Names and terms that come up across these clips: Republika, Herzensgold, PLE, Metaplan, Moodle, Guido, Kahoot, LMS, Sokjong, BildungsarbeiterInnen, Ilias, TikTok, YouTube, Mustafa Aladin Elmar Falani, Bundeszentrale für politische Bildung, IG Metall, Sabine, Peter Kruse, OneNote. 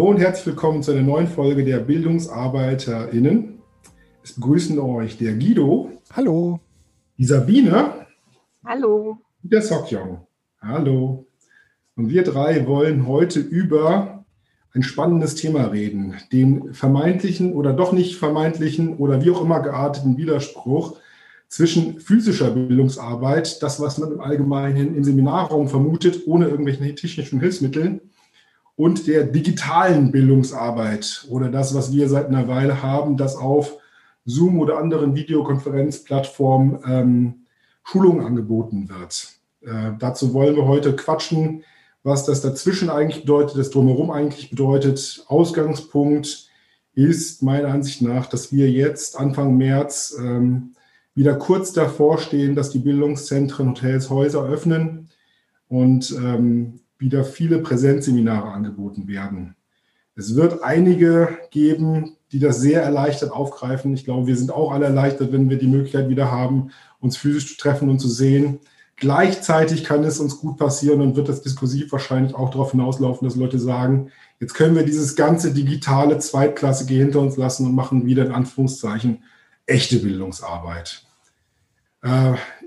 Hallo und herzlich willkommen zu einer neuen Folge der BildungsarbeiterInnen. Es begrüßen euch der Guido. Hallo. Die Sabine. Hallo. Und der Sokjong. Hallo. Und wir drei wollen heute über ein spannendes Thema reden, den vermeintlichen oder doch nicht vermeintlichen oder wie auch immer gearteten Widerspruch zwischen physischer Bildungsarbeit, das, was man im Allgemeinen im Seminarraum vermutet, ohne irgendwelche technischen Hilfsmittel, und der digitalen Bildungsarbeit oder das, was wir seit einer Weile haben, das auf Zoom oder anderen Videokonferenzplattformen Schulungen angeboten wird. Dazu wollen wir heute quatschen, was das dazwischen eigentlich bedeutet, das Drumherum eigentlich bedeutet. Ausgangspunkt ist meiner Ansicht nach, dass wir jetzt Anfang März wieder kurz davor stehen, dass die Bildungszentren, Hotels, Häuser öffnen und wieder viele Präsenzseminare angeboten werden. Es wird einige geben, die das sehr erleichtert aufgreifen. Ich glaube, wir sind auch alle erleichtert, wenn wir die Möglichkeit wieder haben, uns physisch zu treffen und zu sehen. Gleichzeitig kann es uns gut passieren und wird das diskursiv wahrscheinlich auch darauf hinauslaufen, dass Leute sagen, jetzt können wir dieses ganze digitale Zweitklassige hinter uns lassen und machen wieder in Anführungszeichen echte Bildungsarbeit.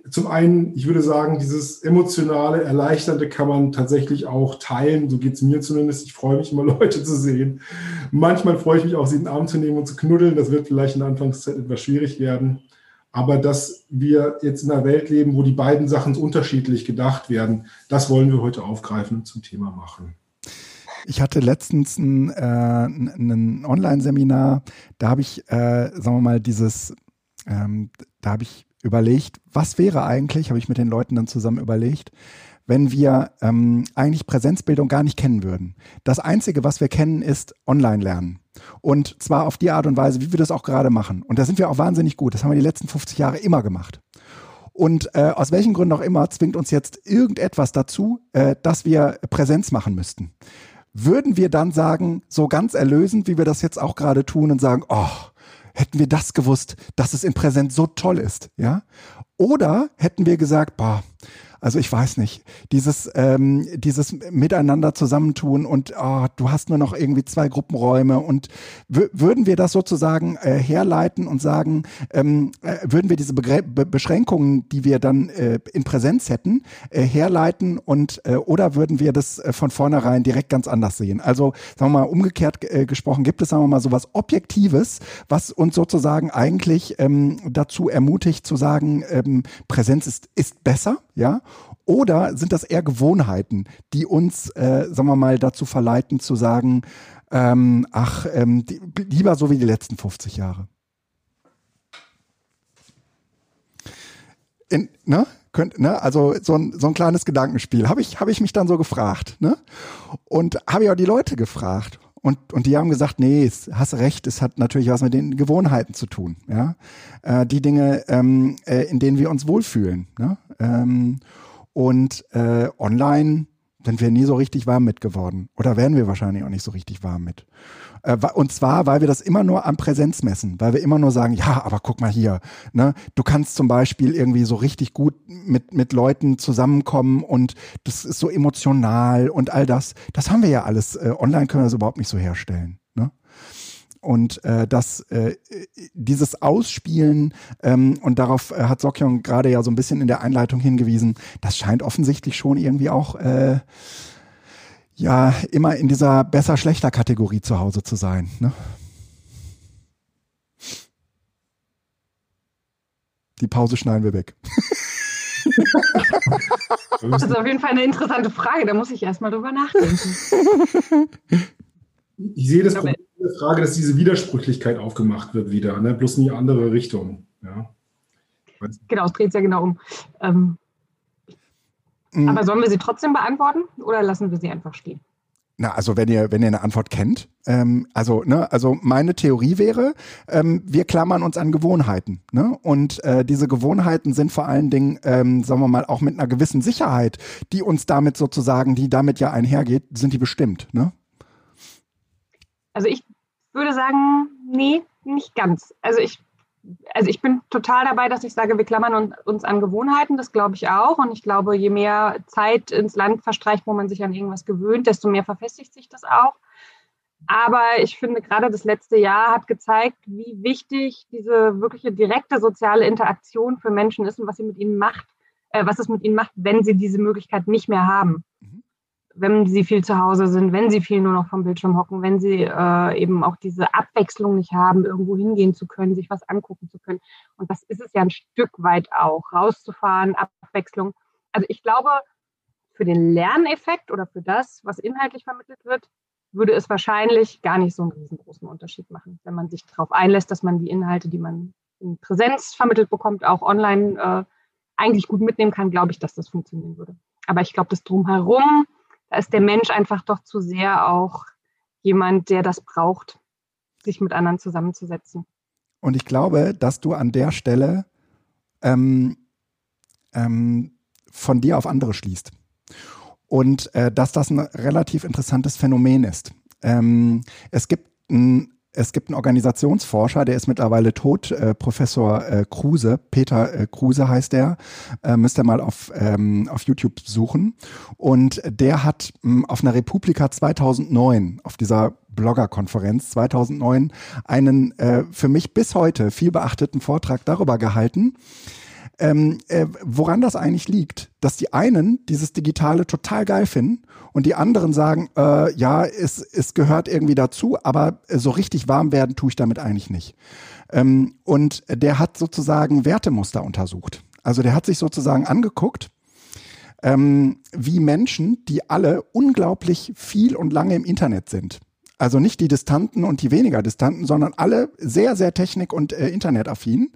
Zum einen, ich würde sagen, dieses emotionale, erleichternde kann man tatsächlich auch teilen. So geht es mir zumindest. Ich freue mich immer, Leute zu sehen. Manchmal freue ich mich auch, sie in den Arm zu nehmen und zu knuddeln. Das wird vielleicht in der Anfangszeit etwas schwierig werden. Aber dass wir jetzt in einer Welt leben, wo die beiden Sachen unterschiedlich gedacht werden, das wollen wir heute aufgreifen und zum Thema machen. Ich hatte letztens ein Online-Seminar. Da habe ich, da habe ich überlegt, was wäre eigentlich, habe ich mit den Leuten dann zusammen überlegt, wenn wir eigentlich Präsenzbildung gar nicht kennen würden. Das Einzige, was wir kennen, ist Online-Lernen. Und zwar auf die Art und Weise, wie wir das auch gerade machen. Und da sind wir auch wahnsinnig gut. Das haben wir die letzten 50 Jahre immer gemacht. Und aus welchen Gründen auch immer zwingt uns jetzt irgendetwas dazu, dass wir Präsenz machen müssten. Würden wir dann sagen, so ganz erlösend, wie wir das jetzt auch gerade tun und sagen, oh, hätten wir das gewusst, dass es in Präsenz so toll ist, ja? Oder hätten wir gesagt, boah, also ich weiß nicht, dieses Miteinander zusammentun und oh, du hast nur noch irgendwie zwei Gruppenräume und würden wir das sozusagen herleiten und sagen, würden wir diese Beschränkungen, die wir dann in Präsenz hätten, herleiten und oder würden wir das von vornherein direkt ganz anders sehen? Also sagen wir mal umgekehrt gesprochen, gibt es sagen wir mal sowas Objektives, was uns sozusagen eigentlich dazu ermutigt zu sagen, Präsenz ist besser, ja? Oder sind das eher Gewohnheiten, die uns, sagen wir mal, dazu verleiten zu sagen, lieber so wie die letzten 50 Jahre? Also so ein kleines Gedankenspiel. Habe ich mich dann so gefragt, ne? Und habe ich auch die Leute gefragt. Und die haben gesagt, nee, hast recht, es hat natürlich was mit den Gewohnheiten zu tun, ja, die Dinge, in denen wir uns wohlfühlen, ne? Online sind wir nie so richtig warm mit geworden oder werden wir wahrscheinlich auch nicht so richtig warm mit. Und zwar, weil wir das immer nur an Präsenz messen, weil wir immer nur sagen, ja, aber guck mal hier, ne, du kannst zum Beispiel irgendwie so richtig gut mit Leuten zusammenkommen und das ist so emotional und all das. Das haben wir ja alles. Online können wir das überhaupt nicht so herstellen, ne? Und dieses Ausspielen, und darauf hat Sokjong gerade ja so ein bisschen in der Einleitung hingewiesen, das scheint offensichtlich schon irgendwie auch ja immer in dieser Besser-Schlechter-Kategorie zu Hause zu sein, ne? Die Pause schneiden wir weg. Das ist auf jeden Fall eine interessante Frage, da muss ich erstmal drüber nachdenken. Ich sehe das Problem in der Frage, dass diese Widersprüchlichkeit aufgemacht wird wieder, ne? Bloß in die andere Richtung. Ja. Genau, es dreht sich ja genau um. Aber sollen wir sie trotzdem beantworten oder lassen wir sie einfach stehen? Na, also wenn ihr eine Antwort kennt, also meine Theorie wäre, wir klammern uns an Gewohnheiten, ne? Und diese Gewohnheiten sind vor allen Dingen, sagen wir mal, auch mit einer gewissen Sicherheit, die damit ja einhergeht, sind die bestimmt, ne? Also ich würde sagen, nee, nicht ganz. Also ich bin total dabei, dass ich sage, wir klammern uns an Gewohnheiten, das glaube ich auch. Und ich glaube, je mehr Zeit ins Land verstreicht, wo man sich an irgendwas gewöhnt, desto mehr verfestigt sich das auch. Aber ich finde, gerade das letzte Jahr hat gezeigt, wie wichtig diese wirkliche direkte soziale Interaktion für Menschen ist und was sie mit ihnen macht, was es mit ihnen macht, wenn sie diese Möglichkeit nicht mehr haben. Mhm. Wenn sie viel zu Hause sind, wenn sie viel nur noch vom Bildschirm hocken, wenn sie eben auch diese Abwechslung nicht haben, irgendwo hingehen zu können, sich was angucken zu können. Und das ist es ja ein Stück weit auch, rauszufahren, Abwechslung. Also ich glaube, für den Lerneffekt oder für das, was inhaltlich vermittelt wird, würde es wahrscheinlich gar nicht so einen riesengroßen Unterschied machen, wenn man sich darauf einlässt, dass man die Inhalte, die man in Präsenz vermittelt bekommt, auch online eigentlich gut mitnehmen kann, glaube ich, dass das funktionieren würde. Aber ich glaube, das Drumherum, da ist der Mensch einfach doch zu sehr auch jemand, der das braucht, sich mit anderen zusammenzusetzen. Und ich glaube, dass du an der Stelle von dir auf andere schließt. Und dass das ein relativ interessantes Phänomen ist. Es gibt einen Organisationsforscher, der ist mittlerweile tot, Professor Kruse, Peter Kruse heißt der, müsst ihr mal auf YouTube suchen. Und der hat auf einer Republika 2009, auf dieser Bloggerkonferenz 2009, einen für mich bis heute viel beachteten Vortrag darüber gehalten, woran das eigentlich liegt, dass die einen dieses Digitale total geil finden und die anderen sagen, ja, es gehört irgendwie dazu, aber so richtig warm werden tue ich damit eigentlich nicht. Und der hat sozusagen Wertemuster untersucht. Also der hat sich sozusagen angeguckt, wie Menschen, die alle unglaublich viel und lange im Internet sind, also nicht die Distanten und die weniger Distanten, sondern alle sehr, sehr technik- und internetaffin,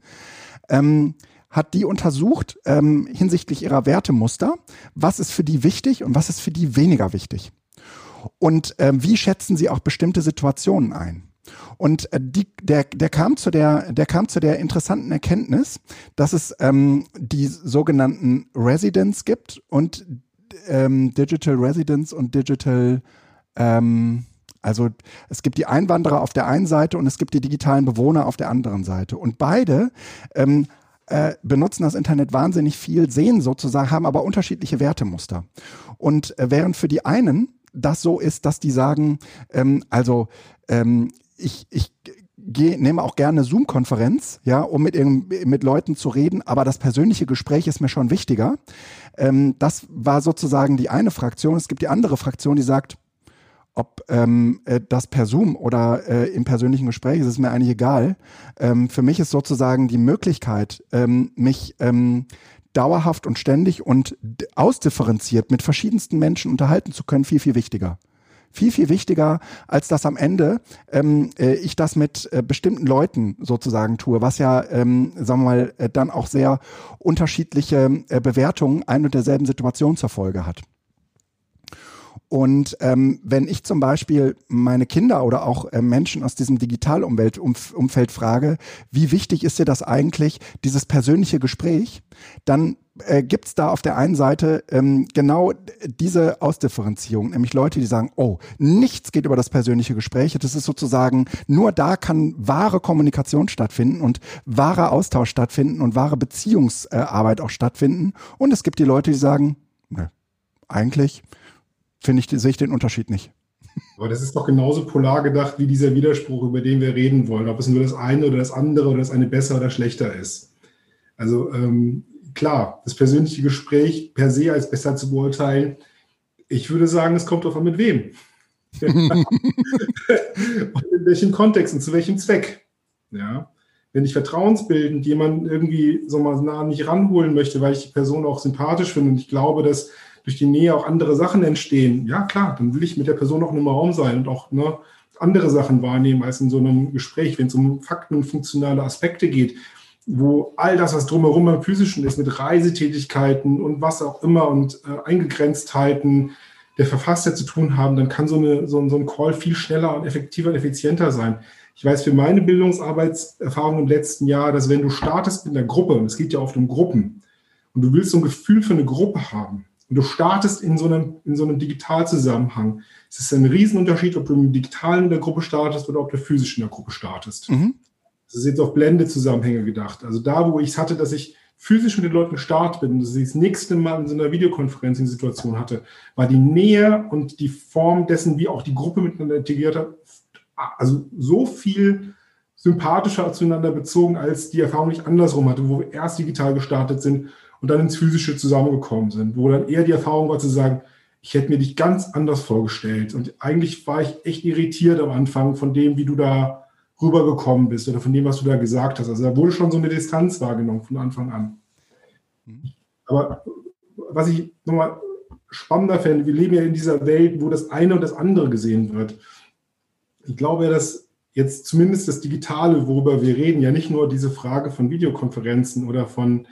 hat die untersucht hinsichtlich ihrer Wertemuster, was ist für die wichtig und was ist für die weniger wichtig. Und wie schätzen sie auch bestimmte Situationen ein. Und der kam zu der interessanten Erkenntnis, dass es die sogenannten Residents gibt und Digital Residents und Digital, also es gibt die Einwanderer auf der einen Seite und es gibt die digitalen Bewohner auf der anderen Seite. Und beide benutzen das Internet wahnsinnig viel, sehen sozusagen, haben aber unterschiedliche Wertemuster. Und während für die einen das so ist, dass die sagen, ich nehme auch gerne Zoom-Konferenz, ja, um mit Leuten zu reden, aber das persönliche Gespräch ist mir schon wichtiger. Das war sozusagen die eine Fraktion. Es gibt die andere Fraktion, die sagt, ob das per Zoom oder im persönlichen Gespräch ist, ist mir eigentlich egal. Für mich ist sozusagen die Möglichkeit, mich dauerhaft und ständig und ausdifferenziert mit verschiedensten Menschen unterhalten zu können, viel, viel wichtiger. Viel, viel wichtiger, als dass am Ende ich das mit bestimmten Leuten sozusagen tue, was ja, sagen wir mal, dann auch sehr unterschiedliche Bewertungen ein und derselben Situation zur Folge hat. Und wenn ich zum Beispiel meine Kinder oder auch Menschen aus diesem Digitalumfeld frage, wie wichtig ist dir das eigentlich, dieses persönliche Gespräch, dann gibt es da auf der einen Seite genau diese Ausdifferenzierung, nämlich Leute, die sagen, oh, nichts geht über das persönliche Gespräch, das ist sozusagen, nur da kann wahre Kommunikation stattfinden und wahrer Austausch stattfinden und wahre Beziehungsarbeit auch stattfinden. Und es gibt die Leute, die sagen, ne, eigentlich sehe ich den Unterschied nicht. Aber das ist doch genauso polar gedacht wie dieser Widerspruch, über den wir reden wollen, ob es nur das eine oder das andere oder das eine besser oder schlechter ist. Also klar, das persönliche Gespräch per se als besser zu beurteilen, ich würde sagen, es kommt darauf an, mit wem. Und in welchem Kontext und zu welchem Zweck. Ja? Wenn ich vertrauensbildend jemanden irgendwie so mal nah an mich ranholen möchte, weil ich die Person auch sympathisch finde und ich glaube, dass durch die Nähe auch andere Sachen entstehen, ja klar, dann will ich mit der Person auch in einem Raum sein und auch andere Sachen wahrnehmen als in so einem Gespräch, wenn es um Fakten und funktionale Aspekte geht, wo all das, was drumherum am physischen ist, mit Reisetätigkeiten und was auch immer und Eingegrenztheiten der Verfasster zu tun haben, dann kann so ein Call viel schneller und effektiver und effizienter sein. Ich weiß für meine Bildungsarbeitserfahrung im letzten Jahr, dass wenn du startest mit einer Gruppe, und es geht ja oft um Gruppen, und du willst so ein Gefühl für eine Gruppe haben, und du startest in so einem Digitalzusammenhang. Es ist ein Riesenunterschied, ob du im Digitalen in der Gruppe startest oder ob du physisch in der Gruppe startest. Mhm. Das ist jetzt auf Blendezusammenhänge gedacht. Also da, wo ich es hatte, dass ich physisch mit den Leuten gestartet bin und das ich das nächste Mal in so einer Videokonferenz die Situation hatte, war die Nähe und die Form dessen, wie auch die Gruppe miteinander integriert hat, also so viel sympathischer zueinander bezogen, als die Erfahrung nicht andersrum hatte, wo wir erst digital gestartet sind und dann ins Physische zusammengekommen sind, wo dann eher die Erfahrung war zu sagen, ich hätte mir dich ganz anders vorgestellt und eigentlich war ich echt irritiert am Anfang von dem, wie du da rübergekommen bist oder von dem, was du da gesagt hast. Also da wurde schon so eine Distanz wahrgenommen von Anfang an. Aber was ich nochmal spannender fände, wir leben ja in dieser Welt, wo das eine und das andere gesehen wird. Ich glaube ja, dass jetzt zumindest das Digitale, worüber wir reden, ja nicht nur diese Frage von Videokonferenzen oder von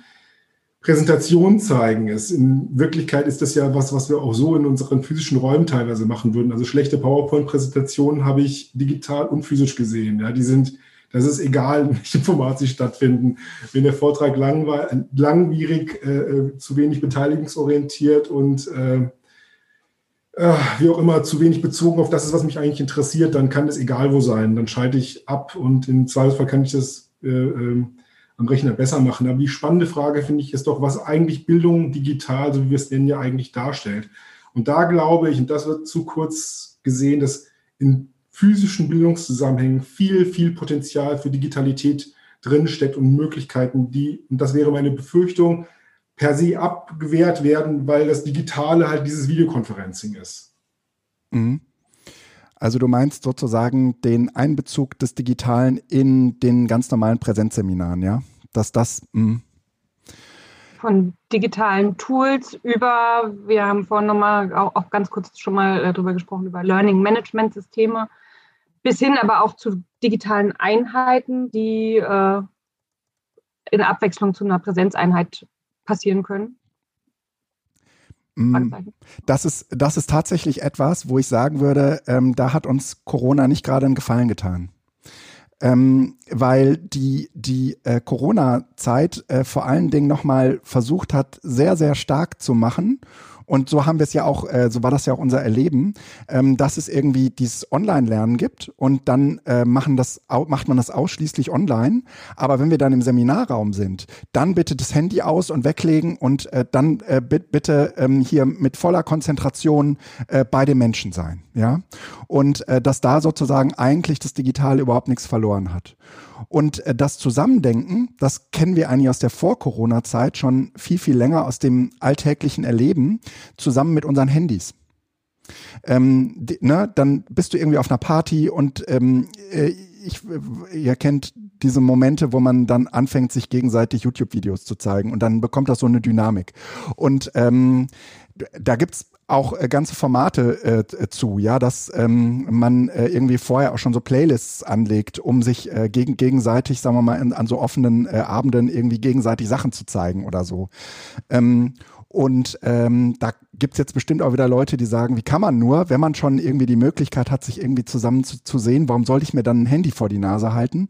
Präsentation zeigen ist. In Wirklichkeit ist das ja was, was wir auch so in unseren physischen Räumen teilweise machen würden. Also schlechte PowerPoint-Präsentationen habe ich digital und physisch gesehen. Ja, das ist egal, in welchem Format sie stattfinden. Wenn der Vortrag lang war, langwierig, zu wenig beteiligungsorientiert und wie auch immer, zu wenig bezogen auf das ist, was mich eigentlich interessiert, dann kann das egal wo sein. Dann schalte ich ab und im Zweifelsfall kann ich das am Rechner besser machen. Aber die spannende Frage, finde ich, ist doch, was eigentlich Bildung digital, so wie wir es nennen, ja eigentlich darstellt. Und da glaube ich, und das wird zu kurz gesehen, dass in physischen Bildungszusammenhängen viel, viel Potenzial für Digitalität drinsteckt und Möglichkeiten, die, und das wäre meine Befürchtung, per se abgewehrt werden, weil das Digitale halt dieses Videokonferencing ist. Mhm. Also du meinst sozusagen den Einbezug des Digitalen in den ganz normalen Präsenzseminaren, ja? Dass das von digitalen Tools über, wir haben vorhin nochmal auch ganz kurz schon mal darüber gesprochen, über Learning-Management-Systeme, bis hin aber auch zu digitalen Einheiten, die in Abwechslung zu einer Präsenzeinheit passieren können. Das ist tatsächlich etwas, wo ich sagen würde, da hat uns Corona nicht gerade einen Gefallen getan. Weil die Corona-Zeit vor allen Dingen nochmal versucht hat, sehr, sehr stark zu machen. Und so haben wir es ja auch, so war das ja auch unser Erleben, dass es irgendwie dieses Online-Lernen gibt und dann macht man das ausschließlich online. Aber wenn wir dann im Seminarraum sind, dann bitte das Handy aus und weglegen und dann bitte hier mit voller Konzentration bei den Menschen sein. Ja? Und dass da sozusagen eigentlich das Digitale überhaupt nichts verloren hat. Und das Zusammendenken, das kennen wir eigentlich aus der Vor-Corona-Zeit schon viel, viel länger aus dem alltäglichen Erleben, zusammen mit unseren Handys. Dann bist du irgendwie auf einer Party und ihr kennt diese Momente, wo man dann anfängt, sich gegenseitig YouTube-Videos zu zeigen und dann bekommt das so eine Dynamik. Und da gibt's auch ganze Formate zu, ja, dass man irgendwie vorher auch schon so Playlists anlegt, um sich gegenseitig, sagen wir mal, an so offenen Abenden irgendwie gegenseitig Sachen zu zeigen oder so. Da gibt's jetzt bestimmt auch wieder Leute, die sagen, wie kann man nur, wenn man schon irgendwie die Möglichkeit hat, sich irgendwie zusammen zu sehen, warum sollte ich mir dann ein Handy vor die Nase halten?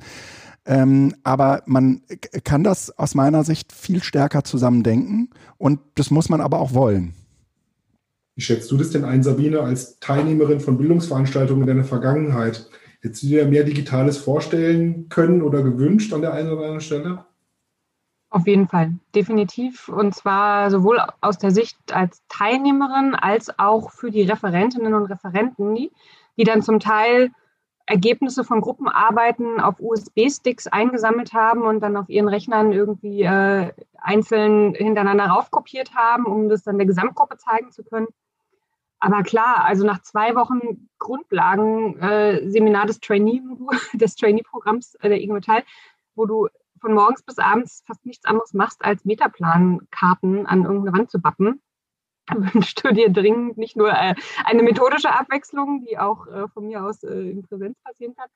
Aber man kann das aus meiner Sicht viel stärker zusammendenken und das muss man aber auch wollen. Wie schätzt du das denn ein, Sabine, als Teilnehmerin von Bildungsveranstaltungen in deiner Vergangenheit? Hättest du dir mehr Digitales vorstellen können oder gewünscht an der einen oder anderen Stelle? Auf jeden Fall, definitiv. Und zwar sowohl aus der Sicht als Teilnehmerin als auch für die Referentinnen und Referenten, die dann zum Teil Ergebnisse von Gruppenarbeiten auf USB-Sticks eingesammelt haben und dann auf ihren Rechnern irgendwie einzeln hintereinander raufkopiert haben, um das dann der Gesamtgruppe zeigen zu können. Aber klar, also nach 2 Wochen Grundlagen-Seminar des Trainee-Programms der IG Metall, wo du von morgens bis abends fast nichts anderes machst, als Metaplan-Karten an irgendeine Wand zu bappen, wünschte dir dringend nicht nur eine methodische Abwechslung, die auch von mir aus in Präsenz passieren kann,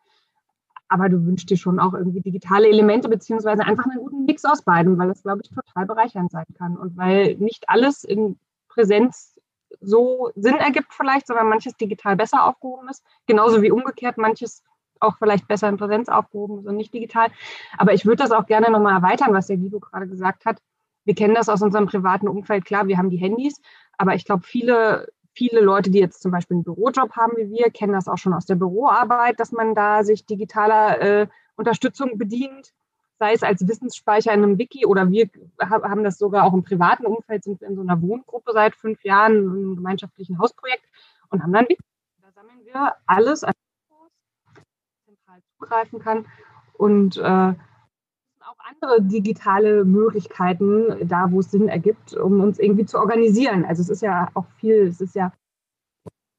aber du wünschst dir schon auch irgendwie digitale Elemente beziehungsweise einfach einen guten Mix aus beidem, weil das, glaube ich, total bereichernd sein kann und weil nicht alles in Präsenz so Sinn ergibt vielleicht, sondern manches digital besser aufgehoben ist, genauso wie umgekehrt manches auch vielleicht besser in Präsenz aufgehoben ist und nicht digital. Aber ich würde das auch gerne nochmal erweitern, was der Guido gerade gesagt hat. Wir kennen das aus unserem privaten Umfeld, klar, wir haben die Handys, aber ich glaube, viele Leute, die jetzt zum Beispiel einen Bürojob haben wie wir, kennen das auch schon aus der Büroarbeit, dass man da sich digitaler Unterstützung bedient, sei es als Wissensspeicher in einem Wiki oder wir haben das sogar auch im privaten Umfeld, sind wir in so einer Wohngruppe seit 5 Jahren, im gemeinschaftlichen Hausprojekt und haben dann Wiki. Da sammeln wir alles an Infos, zentral zugreifen kann und auch andere digitale Möglichkeiten, da wo es Sinn ergibt, um uns irgendwie zu organisieren. Also es ist ja auch viel, es ist ja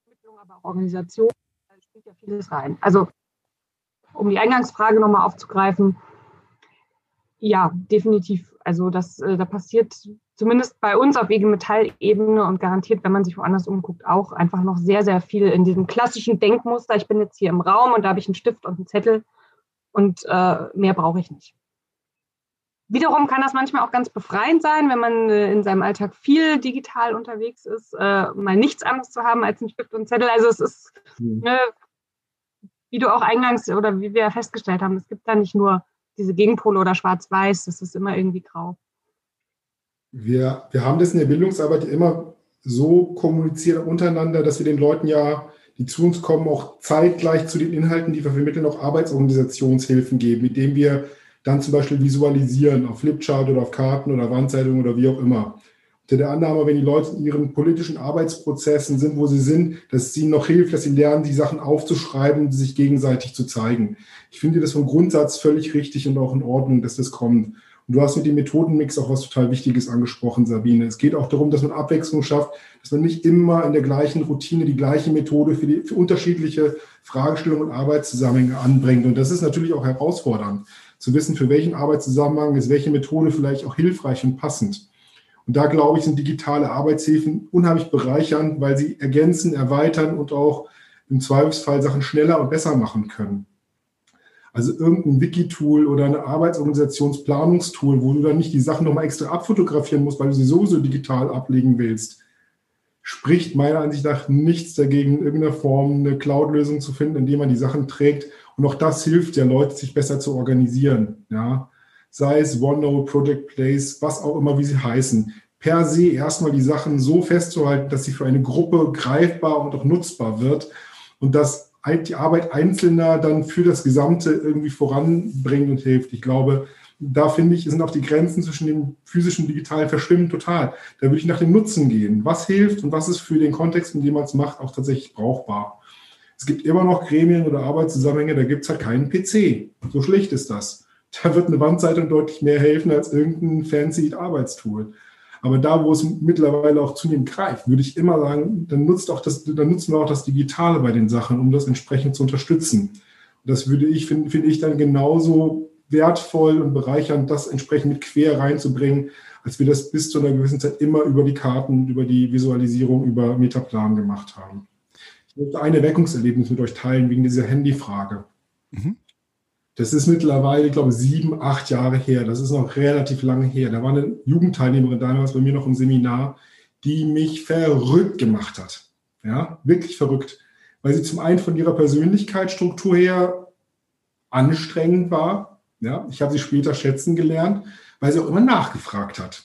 Entwicklung, aber auch Organisation, da spielt ja vieles rein. Also um die Eingangsfrage nochmal aufzugreifen, ja, definitiv. Also da passiert zumindest bei uns auf IG Metall-Ebene und garantiert, wenn man sich woanders umguckt, auch einfach noch sehr, sehr viel in diesem klassischen Denkmuster. Ich bin jetzt hier im Raum und da habe ich einen Stift und einen Zettel und mehr brauche ich nicht. Wiederum kann das manchmal auch ganz befreiend sein, wenn man in seinem Alltag viel digital unterwegs ist, mal nichts anderes zu haben als einen Stift und einen Zettel. Also es ist, wie du auch eingangs oder wie wir festgestellt haben, es gibt da nicht nur diese Gegenpole oder schwarz-weiß, das ist immer irgendwie grau. Wir haben das in der Bildungsarbeit immer so kommuniziert untereinander, dass wir den Leuten ja, die zu uns kommen, auch zeitgleich zu den Inhalten, die wir vermitteln, auch Arbeitsorganisationshilfen geben, mit denen wir dann zum Beispiel visualisieren auf Flipchart oder auf Karten oder Wandzeitungen oder wie auch immer. Unter der Annahme, wenn die Leute in ihren politischen Arbeitsprozessen sind, wo sie sind, dass es ihnen noch hilft, dass sie lernen, die Sachen aufzuschreiben und sich gegenseitig zu zeigen. Ich finde das vom Grundsatz völlig richtig und auch in Ordnung, dass das kommt. Und du hast mit dem Methodenmix auch was total Wichtiges angesprochen, Sabine. Es geht auch darum, dass man Abwechslung schafft, dass man nicht immer in der gleichen Routine die gleiche Methode für unterschiedliche Fragestellungen und Arbeitszusammenhänge anbringt. Und das ist natürlich auch herausfordernd, zu wissen, für welchen Arbeitszusammenhang ist welche Methode vielleicht auch hilfreich und passend. Und da, glaube ich, sind digitale Arbeitshilfen unheimlich bereichernd, weil sie ergänzen, erweitern und auch im Zweifelsfall Sachen schneller und besser machen können. Also irgendein Wiki-Tool oder eine Arbeitsorganisationsplanungstool, wo du dann nicht die Sachen nochmal extra abfotografieren musst, weil du sie sowieso digital ablegen willst, spricht meiner Ansicht nach nichts dagegen, in irgendeiner Form eine Cloud-Lösung zu finden, indem man die Sachen trägt. Und auch das hilft ja Leuten, sich besser zu organisieren. Ja? Sei es OneNote, Project Place, was auch immer, wie sie heißen. Per se erstmal die Sachen so festzuhalten, dass sie für eine Gruppe greifbar und auch nutzbar wird und dass die Arbeit Einzelner dann für das Gesamte irgendwie voranbringt und hilft. Ich glaube, da finde ich, sind auch die Grenzen zwischen dem physischen und digitalen verschwimmen total. Da würde ich nach dem Nutzen gehen. Was hilft und was ist für den Kontext, in dem man es macht, auch tatsächlich brauchbar? Es gibt immer noch Gremien oder Arbeitszusammenhänge, da gibt es halt keinen PC. So schlecht ist das. Da wird eine Wandzeitung deutlich mehr helfen als irgendein fancy Arbeitstool. Aber da, wo es mittlerweile auch zunehmend greift, würde ich immer sagen, dann nutzen wir auch das Digitale bei den Sachen, um das entsprechend zu unterstützen. Und das würde ich, finde ich, dann genauso wertvoll und bereichernd, das entsprechend mit quer reinzubringen, als wir das bis zu einer gewissen Zeit immer über die Karten, über die Visualisierung, über Metaplan gemacht haben. Ich möchte ein Erweckungserlebnis mit euch teilen wegen dieser Handyfrage. Mhm. Das ist mittlerweile, ich glaube, 7, 8 Jahre her. Das ist noch relativ lange her. Da war eine Jugendteilnehmerin damals bei mir noch im Seminar, die mich verrückt gemacht hat. Ja, wirklich verrückt. Weil sie zum einen von ihrer Persönlichkeitsstruktur her anstrengend war. Ja, ich habe sie später schätzen gelernt, weil sie auch immer nachgefragt hat.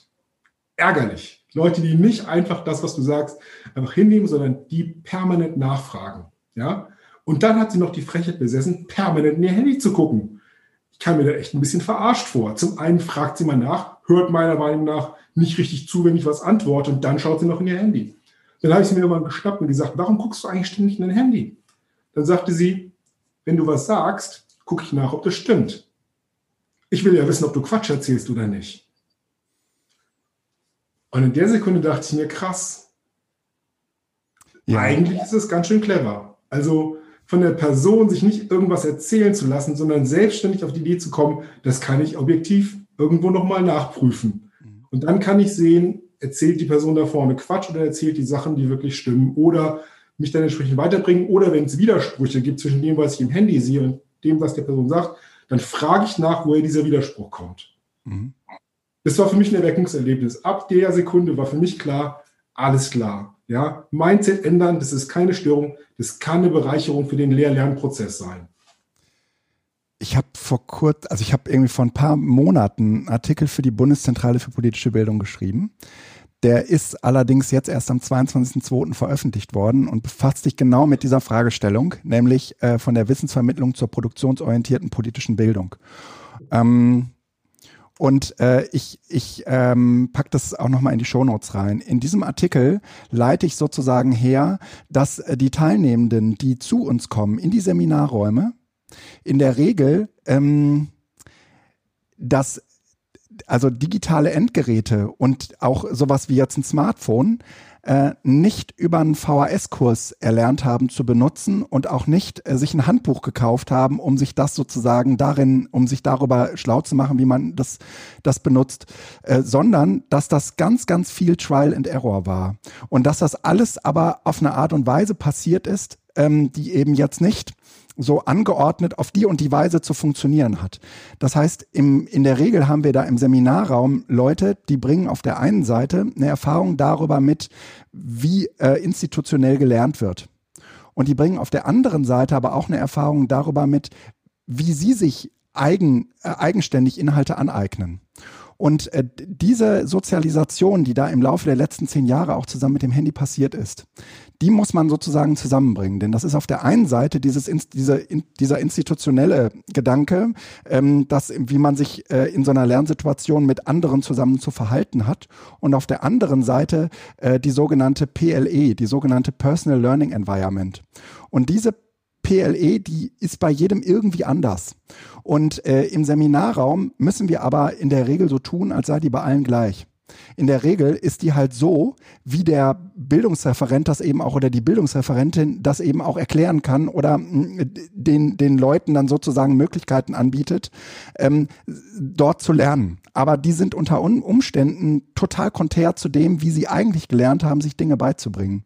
Ärgerlich. Leute, die nicht einfach das, was du sagst, einfach hinnehmen, sondern die permanent nachfragen. Ja. Und dann hat sie noch die Frechheit besessen, permanent in ihr Handy zu gucken. Ich kam mir da echt ein bisschen verarscht vor. Zum einen fragt sie mal nach, hört meiner Meinung nach nicht richtig zu, wenn ich was antworte, und dann schaut sie noch in ihr Handy. Dann habe ich sie mir irgendwann geschnappt und gesagt, warum guckst du eigentlich ständig in dein Handy? Dann sagte sie, wenn du was sagst, gucke ich nach, ob das stimmt. Ich will ja wissen, ob du Quatsch erzählst oder nicht. Und in der Sekunde dachte ich mir, krass, ja, eigentlich ist es ganz schön clever. Also von der Person sich nicht irgendwas erzählen zu lassen, sondern selbstständig auf die Idee zu kommen, das kann ich objektiv irgendwo nochmal nachprüfen. Und dann kann ich sehen, erzählt die Person da vorne Quatsch oder erzählt die Sachen, die wirklich stimmen, oder mich dann entsprechend weiterbringen, oder wenn es Widersprüche gibt zwischen dem, was ich im Handy sehe und dem, was der Person sagt, dann frage ich nach, woher dieser Widerspruch kommt. Mhm. Das war für mich ein Erweckungserlebnis. Ab der Sekunde war für mich klar, alles klar. Ja, Mindset ändern, das ist keine Störung, das kann eine Bereicherung für den Lehr-Lernprozess sein. Ich habe vor ein paar Monaten einen Artikel für die Bundeszentrale für politische Bildung geschrieben. Der ist allerdings jetzt erst am 22.02. veröffentlicht worden und befasst sich genau mit dieser Fragestellung, nämlich von der Wissensvermittlung zur produktionsorientierten politischen Bildung. Und ich packe das auch nochmal in die Shownotes rein. In diesem Artikel leite ich sozusagen her, dass die Teilnehmenden, die zu uns kommen, in die Seminarräume, in der Regel also digitale Endgeräte und auch sowas wie jetzt ein Smartphone nicht über einen VHS-Kurs erlernt haben zu benutzen und auch nicht sich ein Handbuch gekauft haben, um sich das sozusagen darin, um sich darüber schlau zu machen, wie man das benutzt, sondern dass das ganz, ganz viel Trial and Error war und dass das alles aber auf eine Art und Weise passiert ist, die eben jetzt nicht so angeordnet auf die und die Weise zu funktionieren hat. Das heißt, in der Regel haben wir da im Seminarraum Leute, die bringen auf der einen Seite eine Erfahrung darüber mit, wie institutionell gelernt wird. Und die bringen auf der anderen Seite aber auch eine Erfahrung darüber mit, wie sie sich eigenständig Inhalte aneignen. Und diese Sozialisation, die da im Laufe der letzten 10 Jahre auch zusammen mit dem Handy passiert ist, die muss man sozusagen zusammenbringen. Denn das ist auf der einen Seite dieser institutionelle Gedanke, dass wie man sich in so einer Lernsituation mit anderen zusammen zu verhalten hat. Und auf der anderen Seite die sogenannte PLE, die sogenannte Personal Learning Environment. Und diese PLE, die ist bei jedem irgendwie anders. Und im Seminarraum müssen wir aber in der Regel so tun, als sei die bei allen gleich. In der Regel ist die halt so, wie der Bildungsreferent das eben auch oder die Bildungsreferentin das eben auch erklären kann oder den Leuten dann sozusagen Möglichkeiten anbietet, dort zu lernen. Aber die sind unter Umständen total konträr zu dem, wie sie eigentlich gelernt haben, sich Dinge beizubringen.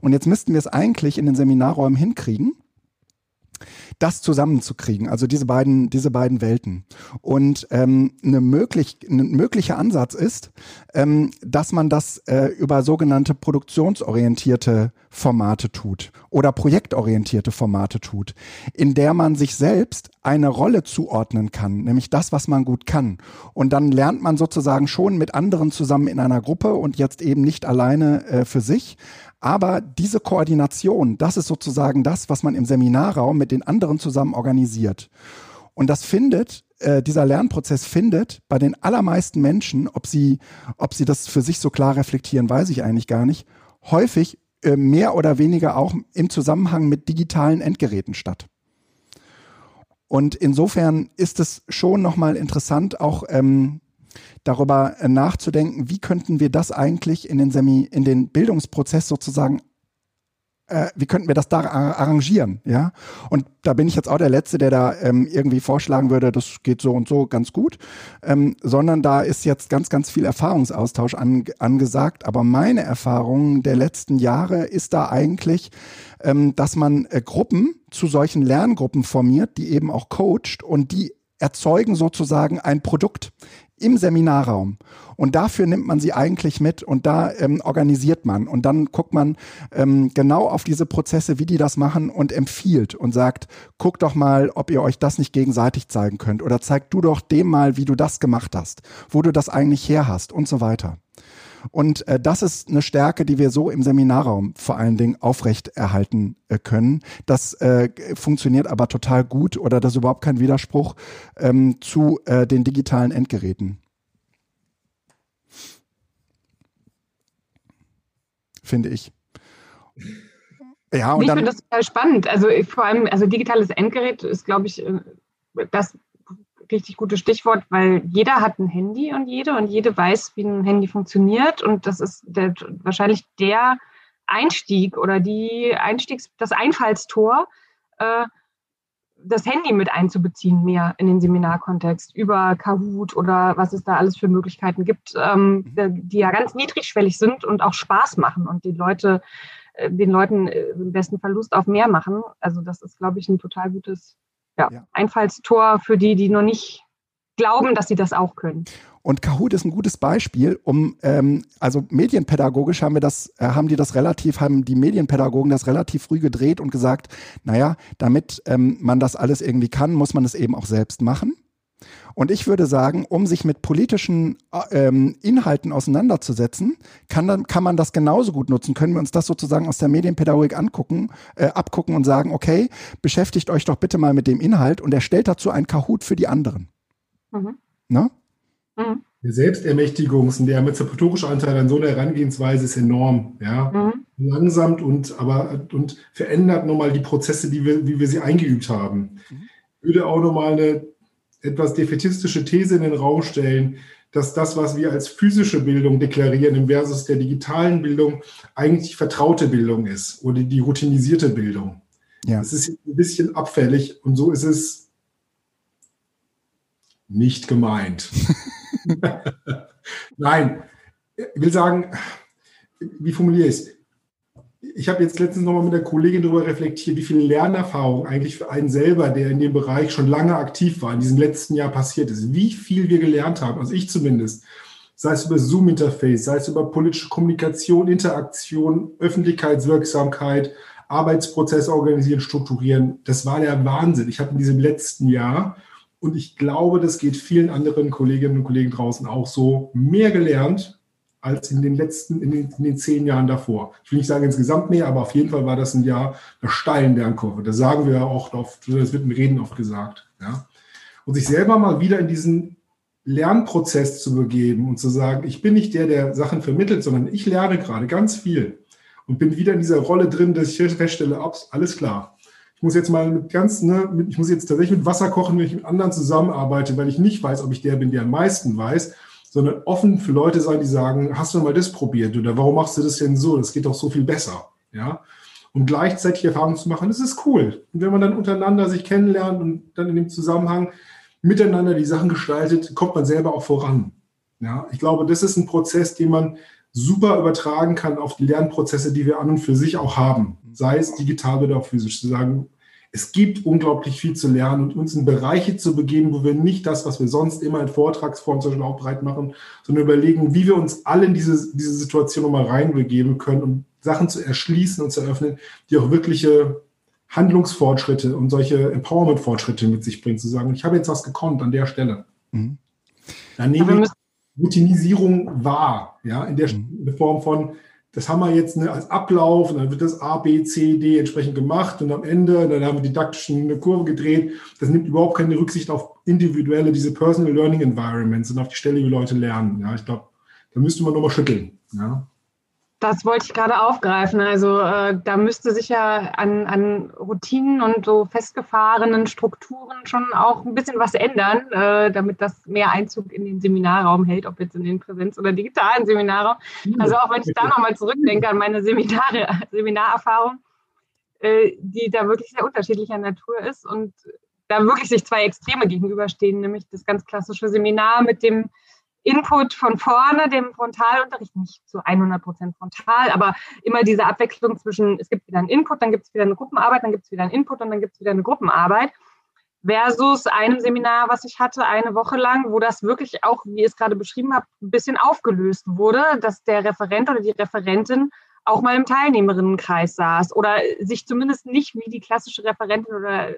Und jetzt müssten wir es eigentlich in den Seminarräumen hinkriegen, das zusammenzukriegen, also diese beiden Welten. Und ein möglicher Ansatz ist, dass man das über sogenannte produktionsorientierte Formate tut oder projektorientierte Formate tut, in der man sich selbst eine Rolle zuordnen kann, nämlich das, was man gut kann. Und dann lernt man sozusagen schon mit anderen zusammen in einer Gruppe und jetzt eben nicht alleine für sich. Aber diese Koordination, das ist sozusagen das, was man im Seminarraum mit den anderen zusammen organisiert. Und das dieser Lernprozess findet bei den allermeisten Menschen, ob sie das für sich so klar reflektieren, weiß ich eigentlich gar nicht, häufig mehr oder weniger auch im Zusammenhang mit digitalen Endgeräten statt. Und insofern ist es schon nochmal interessant, auch darüber nachzudenken, wie könnten wir das eigentlich in den Bildungsprozess sozusagen, wie könnten wir das da arrangieren, ja? Und da bin ich jetzt auch der Letzte, der da irgendwie vorschlagen würde, das geht so und so ganz gut, sondern da ist jetzt ganz, ganz viel Erfahrungsaustausch angesagt. Aber meine Erfahrung der letzten Jahre ist da eigentlich, dass man Gruppen zu solchen Lerngruppen formiert, die eben auch coacht und die erzeugen sozusagen ein Produkt im Seminarraum. Und dafür nimmt man sie eigentlich mit und da organisiert man. Und dann guckt man genau auf diese Prozesse, wie die das machen und empfiehlt und sagt, guck doch mal, ob ihr euch das nicht gegenseitig zeigen könnt oder zeig du doch dem mal, wie du das gemacht hast, wo du das eigentlich her hast und so weiter. Und das ist eine Stärke, die wir so im Seminarraum vor allen Dingen aufrechterhalten können. Das funktioniert aber total gut oder das ist überhaupt kein Widerspruch zu den digitalen Endgeräten. Finde ich. Ja, und ich finde das total spannend. Also vor allem, digitales Endgerät ist, glaube ich, das richtig gutes Stichwort, weil jeder hat ein Handy und jede weiß, wie ein Handy funktioniert und das ist wahrscheinlich der Einstieg oder das Einfallstor, das Handy mit einzubeziehen mehr in den Seminarkontext über Kahoot oder was es da alles für Möglichkeiten gibt, die ja ganz niedrigschwellig sind und auch Spaß machen und den Leuten im besten Fall Lust auf mehr machen. Also das ist, glaube ich, ein total gutes Einfallstor für die noch nicht glauben, dass sie das auch können. Und Kahoot ist ein gutes Beispiel, also medienpädagogisch haben die Medienpädagogen das relativ früh gedreht und gesagt, naja, damit man das alles irgendwie kann, muss man es eben auch selbst machen. Und ich würde sagen, um sich mit politischen Inhalten auseinanderzusetzen, kann man das genauso gut nutzen. Können wir uns das sozusagen aus der Medienpädagogik abgucken und sagen, okay, beschäftigt euch doch bitte mal mit dem Inhalt und erstellt dazu ein Kahoot für die anderen. Mhm. Ne? Mhm. Der Selbstermächtigungs- und der emanzipatorische Anteil an so einer Herangehensweise ist enorm. Ja? Mhm. Langsamt und verändert nochmal die Prozesse, wie wir sie eingeübt haben. Mhm. Ich würde auch nochmal eine etwas defätistische These in den Raum stellen, dass das, was wir als physische Bildung deklarieren im Versus der digitalen Bildung, eigentlich vertraute Bildung ist oder die routinisierte Bildung. Ja. Das ist ein bisschen abfällig und so ist es nicht gemeint. Nein, ich will sagen, wie formuliere ich es? Ich habe jetzt letztens nochmal mit einer Kollegin darüber reflektiert, wie viel Lernerfahrung eigentlich für einen selber, der in dem Bereich schon lange aktiv war, in diesem letzten Jahr passiert ist, wie viel wir gelernt haben, also ich zumindest, sei es über Zoom-Interface, sei es über politische Kommunikation, Interaktion, Öffentlichkeitswirksamkeit, Arbeitsprozess organisieren, strukturieren. Das war der Wahnsinn. Ich habe in diesem letzten Jahr, und ich glaube, das geht vielen anderen Kolleginnen und Kollegen draußen auch so, mehr gelernt als in den 10 Jahren davor. Ich will nicht sagen insgesamt mehr, aber auf jeden Fall war das ein Jahr einer steilen Lernkurve. Das sagen wir auch oft, das wird im Reden oft gesagt. Ja? Und sich selber mal wieder in diesen Lernprozess zu begeben und zu sagen, ich bin nicht der Sachen vermittelt, sondern ich lerne gerade ganz viel und bin wieder in dieser Rolle drin, dass ich feststelle, alles klar. Ich muss jetzt tatsächlich mit Wasser kochen, wenn ich mit anderen zusammenarbeite, weil ich nicht weiß, ob ich der bin, der am meisten weiß, sondern offen für Leute sein, die sagen, hast du mal das probiert oder warum machst du das denn so? Das geht doch so viel besser. Ja? Und gleichzeitig Erfahrungen zu machen, das ist cool. Und wenn man dann untereinander sich kennenlernt und dann in dem Zusammenhang miteinander die Sachen gestaltet, kommt man selber auch voran. Ja? Ich glaube, das ist ein Prozess, den man super übertragen kann auf die Lernprozesse, die wir an und für sich auch haben, sei es digital oder auch physisch, zu sagen, es gibt unglaublich viel zu lernen und uns in Bereiche zu begeben, wo wir nicht das, was wir sonst immer in Vortragsform zum Beispiel auch breit machen, sondern überlegen, wie wir uns alle in diese Situation nochmal reinbegeben können, um Sachen zu erschließen und zu eröffnen, die auch wirkliche Handlungsfortschritte und solche Empowerment-Fortschritte mit sich bringen, zu sagen, ich habe jetzt was gekonnt an der Stelle. Mhm. Dann nehme ich Routinisierung wahr, ja, in der Form von, das haben wir jetzt als Ablauf und dann wird das A, B, C, D entsprechend gemacht und am Ende, dann haben wir didaktisch eine Kurve gedreht. Das nimmt überhaupt keine Rücksicht auf individuelle, diese Personal Learning Environments und auf die Stelle, wie Leute lernen. Ja, ich glaube, da müsste man nochmal schütteln. Ja. Das wollte ich gerade aufgreifen. Also da müsste sich ja an Routinen und so festgefahrenen Strukturen schon auch ein bisschen was ändern, damit das mehr Einzug in den Seminarraum hält, ob jetzt in den Präsenz- oder digitalen Seminarraum. Also auch wenn ich da nochmal zurückdenke an meine Seminarerfahrung, die da wirklich sehr unterschiedlicher Natur ist und da wirklich sich zwei Extreme gegenüberstehen, nämlich das ganz klassische Seminar mit dem Input von vorne, dem Frontalunterricht, nicht zu 100% frontal, aber immer diese Abwechslung zwischen, es gibt wieder einen Input, dann gibt es wieder eine Gruppenarbeit, dann gibt es wieder einen Input und dann gibt es wieder eine Gruppenarbeit, versus einem Seminar, was ich hatte, eine Woche lang, wo das wirklich auch, wie ich es gerade beschrieben habe, ein bisschen aufgelöst wurde, dass der Referent oder die Referentin auch mal im Teilnehmerinnenkreis saß oder sich zumindest nicht wie die klassische Referentin oder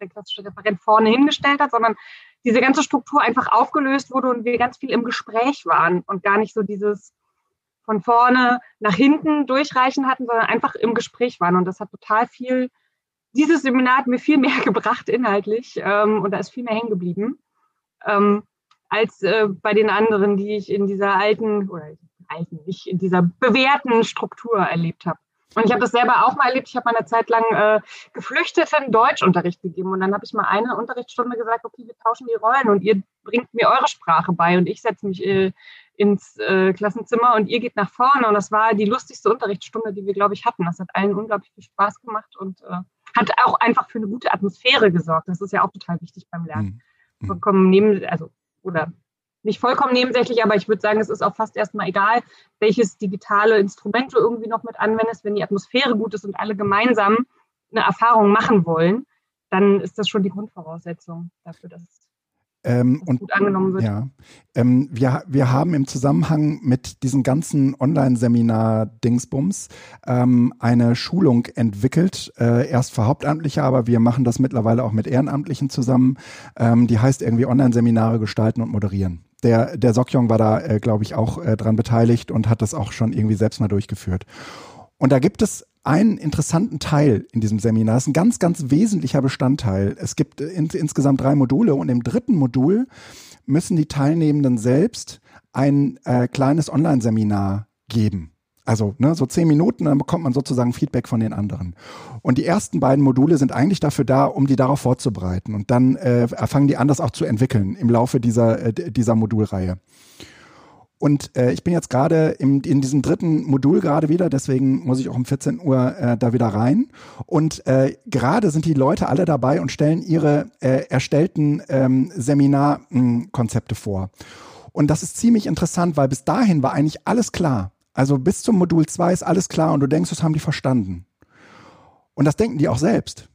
der klassische Referent vorne hingestellt hat, sondern diese ganze Struktur einfach aufgelöst wurde und wir ganz viel im Gespräch waren und gar nicht so dieses von vorne nach hinten durchreichen hatten, sondern einfach im Gespräch waren. Und das hat total viel, dieses Seminar hat mir viel mehr gebracht inhaltlich und da ist viel mehr hängen geblieben als bei den anderen, die ich in dieser nicht in dieser bewährten Struktur erlebt habe. Und ich habe das selber auch mal erlebt. Ich habe mal eine Zeit lang Geflüchteten Deutschunterricht gegeben und dann habe ich mal eine Unterrichtsstunde gesagt, okay, wir tauschen die Rollen und ihr bringt mir eure Sprache bei und ich setze mich ins Klassenzimmer und ihr geht nach vorne und das war die lustigste Unterrichtsstunde, die wir, glaube ich, hatten. Das hat allen unglaublich viel Spaß gemacht und hat auch einfach für eine gute Atmosphäre gesorgt. Das ist ja auch total wichtig beim Lernen. Nicht vollkommen nebensächlich, aber ich würde sagen, es ist auch fast erstmal egal, welches digitale Instrument du irgendwie noch mit anwendest. Wenn die Atmosphäre gut ist und alle gemeinsam eine Erfahrung machen wollen, dann ist das schon die Grundvoraussetzung dafür, dass es gut angenommen wird. Ja. Wir haben im Zusammenhang mit diesem ganzen Online-Seminar-Dingsbums eine Schulung entwickelt, erst für Hauptamtliche, aber wir machen das mittlerweile auch mit Ehrenamtlichen zusammen. Die heißt irgendwie Online-Seminare gestalten und moderieren. Der Sokjong war da, glaube ich, auch dran beteiligt und hat das auch schon irgendwie selbst mal durchgeführt. Und da gibt es einen interessanten Teil in diesem Seminar. Das ist ein ganz, ganz wesentlicher Bestandteil. Es gibt insgesamt 3 Module und im dritten Modul müssen die Teilnehmenden selbst ein kleines Online-Seminar geben. Also ne, so 10 Minuten, dann bekommt man sozusagen Feedback von den anderen. Und die ersten beiden Module sind eigentlich dafür da, um die darauf vorzubereiten. Und dann fangen die an, das auch zu entwickeln im Laufe dieser Modulreihe. Und ich bin jetzt gerade in diesem dritten Modul gerade wieder, deswegen muss ich auch um 14 Uhr da wieder rein. Und gerade sind die Leute alle dabei und stellen ihre erstellten Seminarkonzepte vor. Und das ist ziemlich interessant, weil bis dahin war eigentlich alles klar. Also bis zum Modul 2 ist alles klar und du denkst, das haben die verstanden. Und das denken die auch selbst.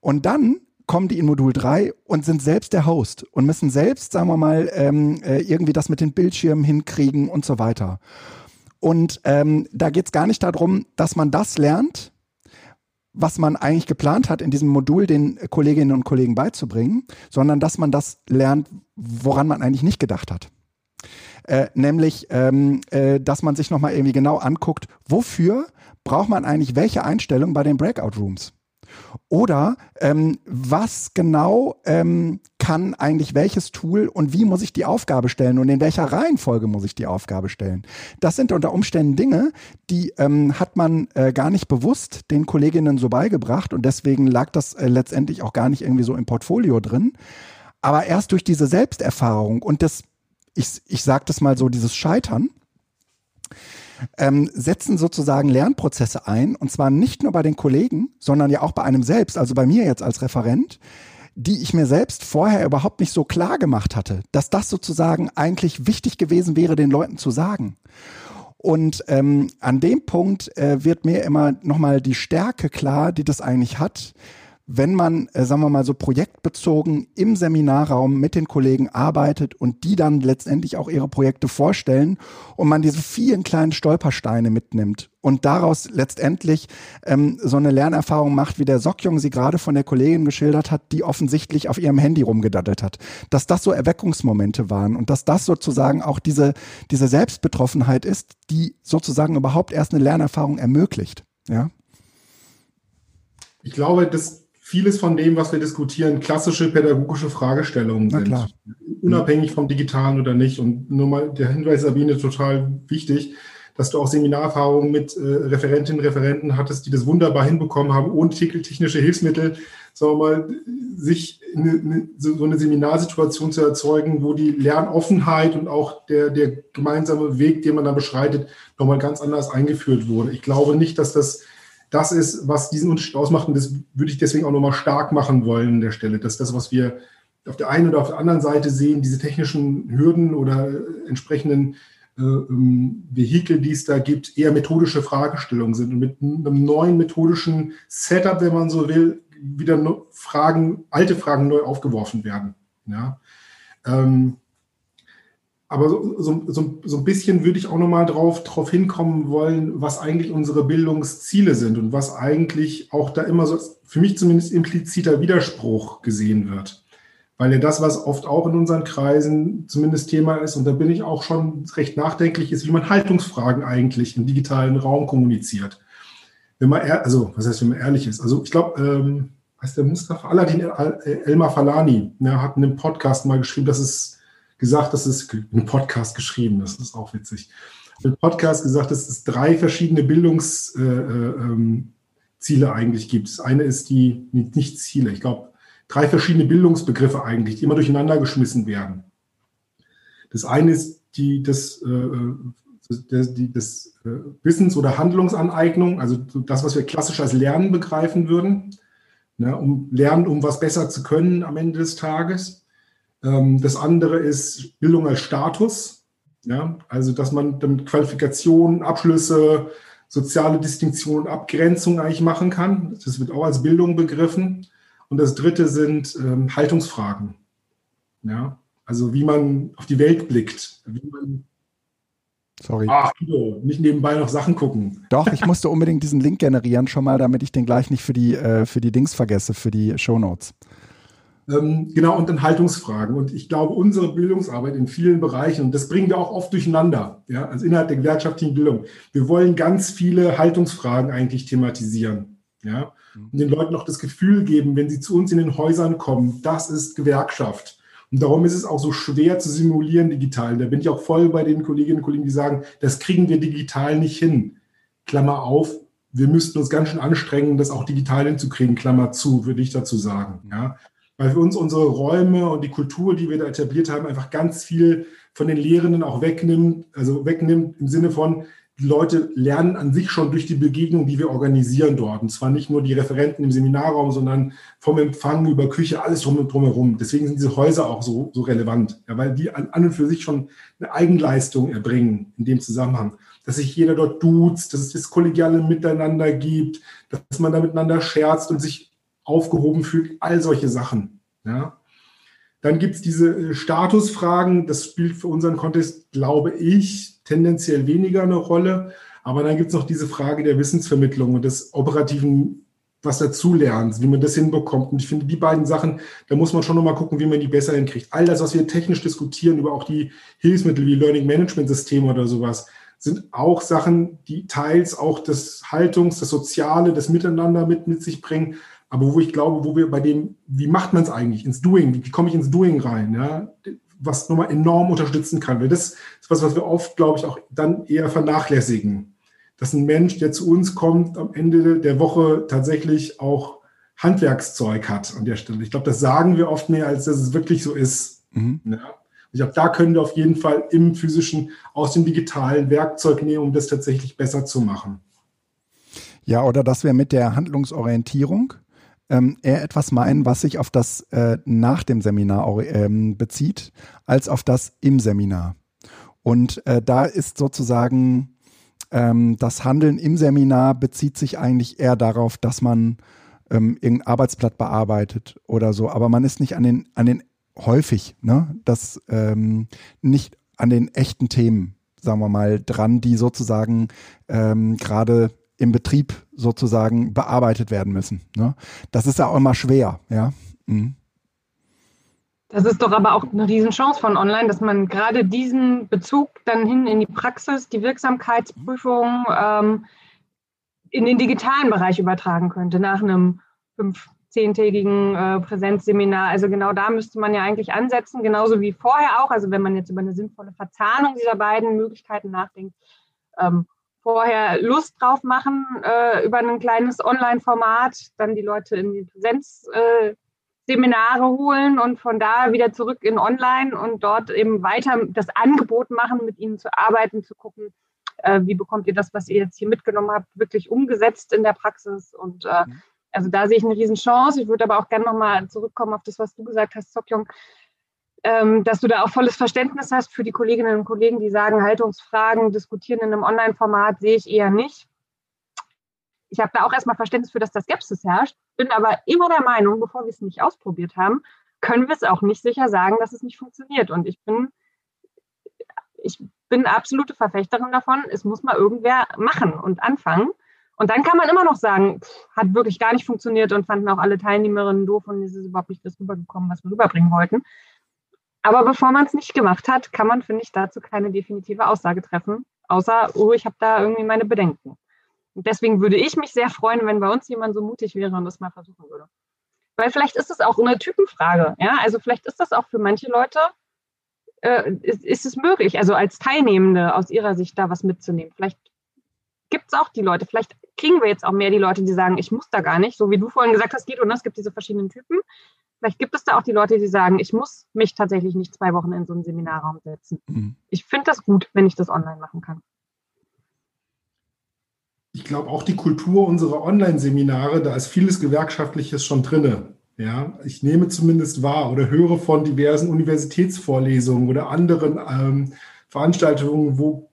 Und dann kommen die in Modul 3 und sind selbst der Host und müssen selbst, sagen wir mal, irgendwie das mit den Bildschirmen hinkriegen und so weiter. Und da geht es gar nicht darum, dass man das lernt, was man eigentlich geplant hat, in diesem Modul den Kolleginnen und Kollegen beizubringen, sondern dass man das lernt, woran man eigentlich nicht gedacht hat. Nämlich, dass man sich nochmal irgendwie genau anguckt, wofür braucht man eigentlich welche Einstellung bei den Breakout-Rooms? Oder was genau kann eigentlich welches Tool und wie muss ich die Aufgabe stellen und in welcher Reihenfolge muss ich die Aufgabe stellen? Das sind unter Umständen Dinge, die hat man gar nicht bewusst den Kolleginnen so beigebracht und deswegen lag das letztendlich auch gar nicht irgendwie so im Portfolio drin. Aber erst durch diese Selbsterfahrung und das, ich sage das mal so, dieses Scheitern, setzen sozusagen Lernprozesse ein, und zwar nicht nur bei den Kollegen, sondern ja auch bei einem selbst, also bei mir jetzt als Referent, die ich mir selbst vorher überhaupt nicht so klar gemacht hatte, dass das sozusagen eigentlich wichtig gewesen wäre, den Leuten zu sagen. Und an dem Punkt wird mir immer nochmal die Stärke klar, die das eigentlich hat, wenn man, sagen wir mal, so projektbezogen im Seminarraum mit den Kollegen arbeitet und die dann letztendlich auch ihre Projekte vorstellen und man diese vielen kleinen Stolpersteine mitnimmt und daraus letztendlich so eine Lernerfahrung macht, wie der Sokjong sie gerade von der Kollegin geschildert hat, die offensichtlich auf ihrem Handy rumgedattelt hat. Dass das so Erweckungsmomente waren und dass das sozusagen auch diese Selbstbetroffenheit ist, die sozusagen überhaupt erst eine Lernerfahrung ermöglicht. Ja? Ich glaube, dass vieles von dem, was wir diskutieren, klassische pädagogische Fragestellungen sind, unabhängig vom Digitalen oder nicht. Und nur mal der Hinweis, Sabine, total wichtig, dass du auch Seminarerfahrungen mit Referentinnen und Referenten hattest, die das wunderbar hinbekommen haben, ohne technische Hilfsmittel, sagen wir mal, sich so eine Seminarsituation zu erzeugen, wo die Lernoffenheit und auch der gemeinsame Weg, den man da beschreitet, nochmal ganz anders eingeführt wurde. Ich glaube nicht, dass das ist, was diesen Unterschied ausmacht, und das würde ich deswegen auch nochmal stark machen wollen an der Stelle, dass das, was wir auf der einen oder auf der anderen Seite sehen, diese technischen Hürden oder entsprechenden Vehikel, die es da gibt, eher methodische Fragestellungen sind und mit einem neuen methodischen Setup, wenn man so will, wieder alte Fragen neu aufgeworfen werden. Ja? Aber so ein bisschen würde ich auch nochmal drauf hinkommen wollen, was eigentlich unsere Bildungsziele sind und was eigentlich auch da immer so, für mich zumindest, impliziter Widerspruch gesehen wird. Weil ja das, was oft auch in unseren Kreisen zumindest Thema ist, und da bin ich auch schon recht nachdenklich, ist, wie man Haltungsfragen eigentlich im digitalen Raum kommuniziert. Wenn man ehrlich ist. Also ich glaube, heißt der Mustafa Aladin Elmar Falani, der hat in einem Podcast mal geschrieben, dass es 3 verschiedene Bildungsziele eigentlich gibt. Das eine ist nicht Ziele, ich glaube, 3 verschiedene Bildungsbegriffe eigentlich, die immer durcheinander geschmissen werden. Das eine ist das Wissens- oder Handlungsaneignung, also das, was wir klassisch als Lernen begreifen würden, ne, um Lernen, um was besser zu können am Ende des Tages. Das andere ist Bildung als Status, ja? Also dass man damit Qualifikationen, Abschlüsse, soziale Distinktion und Abgrenzung eigentlich machen kann. Das wird auch als Bildung begriffen. Und das dritte sind Haltungsfragen, ja? Also wie man auf die Welt blickt, Guido, nicht nebenbei noch Sachen gucken. Doch, ich musste unbedingt diesen Link generieren schon mal, damit ich den gleich nicht für die Dings vergesse, für die Shownotes. Genau, und dann Haltungsfragen. Und ich glaube, unsere Bildungsarbeit in vielen Bereichen, und das bringen wir auch oft durcheinander, ja, also innerhalb der gewerkschaftlichen Bildung, wir wollen ganz viele Haltungsfragen eigentlich thematisieren, ja, und den Leuten auch das Gefühl geben, wenn sie zu uns in den Häusern kommen, das ist Gewerkschaft. Und darum ist es auch so schwer zu simulieren digital. Da bin ich auch voll bei den Kolleginnen und Kollegen, die sagen, das kriegen wir digital nicht hin. Klammer auf, wir müssten uns ganz schön anstrengen, das auch digital hinzukriegen, Klammer zu, würde ich dazu sagen. Ja? Weil für uns unsere Räume und die Kultur, die wir da etabliert haben, einfach ganz viel von den Lehrenden auch wegnimmt, also wegnimmt im Sinne von, die Leute lernen an sich schon durch die Begegnung, die wir organisieren dort. Und zwar nicht nur die Referenten im Seminarraum, sondern vom Empfang über Küche, alles drumherum. Deswegen sind diese Häuser auch so relevant, ja, weil die an und für sich schon eine Eigenleistung erbringen in dem Zusammenhang. Dass sich jeder dort duzt, dass es das kollegiale Miteinander gibt, dass man da miteinander scherzt und sich aufgehoben fühlt, all solche Sachen. Ja. Dann gibt es diese Statusfragen, das spielt für unseren Kontext, glaube ich, tendenziell weniger eine Rolle, aber dann gibt es noch diese Frage der Wissensvermittlung und des operativen, was dazulernst, wie man das hinbekommt. Und ich finde, die beiden Sachen, da muss man schon nochmal gucken, wie man die besser hinkriegt. All das, was wir technisch diskutieren, über auch die Hilfsmittel wie Learning Management Systeme oder sowas, sind auch Sachen, die teils auch das Haltungs-, das Soziale, das Miteinander mit sich bringen, aber wo ich glaube, wo wir bei dem, wie macht man es eigentlich, ins Doing, wie komme ich ins Doing rein, ja? Was nochmal enorm unterstützen kann, weil das ist was wir oft, glaube ich, auch dann eher vernachlässigen, dass ein Mensch, der zu uns kommt, am Ende der Woche tatsächlich auch Handwerkszeug hat an der Stelle. Ich glaube, das sagen wir oft mehr, als dass es wirklich so ist. Mhm. Ja? Ich glaube, da können wir auf jeden Fall im physischen, aus dem digitalen Werkzeug nehmen, um das tatsächlich besser zu machen. Ja, oder dass wir mit der Handlungsorientierung eher etwas meinen, was sich auf das nach dem Seminar bezieht, als auf das im Seminar. Und da ist sozusagen das Handeln im Seminar bezieht sich eigentlich eher darauf, dass man irgendein Arbeitsblatt bearbeitet oder so, aber man ist nicht an den häufig, ne, das nicht an den echten Themen, sagen wir mal, dran, die sozusagen gerade im Betrieb sozusagen bearbeitet werden müssen. Ne? Das ist ja auch immer schwer. Ja? Mhm. Das ist doch aber auch eine Riesenchance von online, dass man gerade diesen Bezug dann hin in die Praxis, die Wirksamkeitsprüfung in den digitalen Bereich übertragen könnte, nach einem 5-10-tägigen Präsenzseminar. Also genau da müsste man ja eigentlich ansetzen, genauso wie vorher auch. Also wenn man jetzt über eine sinnvolle Verzahnung dieser beiden Möglichkeiten nachdenkt, vorher Lust drauf machen über ein kleines Online-Format, dann die Leute in die Präsenzseminare holen und von da wieder zurück in Online und dort eben weiter das Angebot machen, mit ihnen zu arbeiten, zu gucken, wie bekommt ihr das, was ihr jetzt hier mitgenommen habt, wirklich umgesetzt in der Praxis. Und also da sehe ich eine Riesenchance. Ich würde aber auch gerne nochmal zurückkommen auf das, was du gesagt hast, Sokjong, dass du da auch volles Verständnis hast für die Kolleginnen und Kollegen, die sagen, Haltungsfragen diskutieren in einem Online-Format sehe ich eher nicht. Ich habe da auch erstmal Verständnis für, dass da Skepsis herrscht, bin aber immer der Meinung, bevor wir es nicht ausprobiert haben, können wir es auch nicht sicher sagen, dass es nicht funktioniert. Und ich bin absolute Verfechterin davon, es muss mal irgendwer machen und anfangen. Und dann kann man immer noch sagen, hat wirklich gar nicht funktioniert und fanden auch alle Teilnehmerinnen doof und es ist überhaupt nicht das rübergekommen, was wir rüberbringen wollten. Aber bevor man es nicht gemacht hat, kann man, finde ich, dazu keine definitive Aussage treffen, außer, ich habe da irgendwie meine Bedenken. Und deswegen würde ich mich sehr freuen, wenn bei uns jemand so mutig wäre und das mal versuchen würde. Weil vielleicht ist es auch eine Typenfrage. Ja? Also vielleicht ist das auch für manche Leute, ist es möglich, also als Teilnehmende aus ihrer Sicht da was mitzunehmen. Vielleicht gibt es auch die Leute, vielleicht kriegen wir jetzt auch mehr die Leute, die sagen, ich muss da gar nicht, so wie du vorhin gesagt hast, Guido, es gibt diese verschiedenen Typen. Vielleicht gibt es da auch die Leute, die sagen, ich muss mich tatsächlich nicht 2 Wochen in so einen Seminarraum setzen. Mhm. Ich finde das gut, wenn ich das online machen kann. Ich glaube auch die Kultur unserer Online-Seminare, da ist vieles Gewerkschaftliches schon drin. Ja? Ich nehme zumindest wahr oder höre von diversen Universitätsvorlesungen oder anderen Veranstaltungen, wo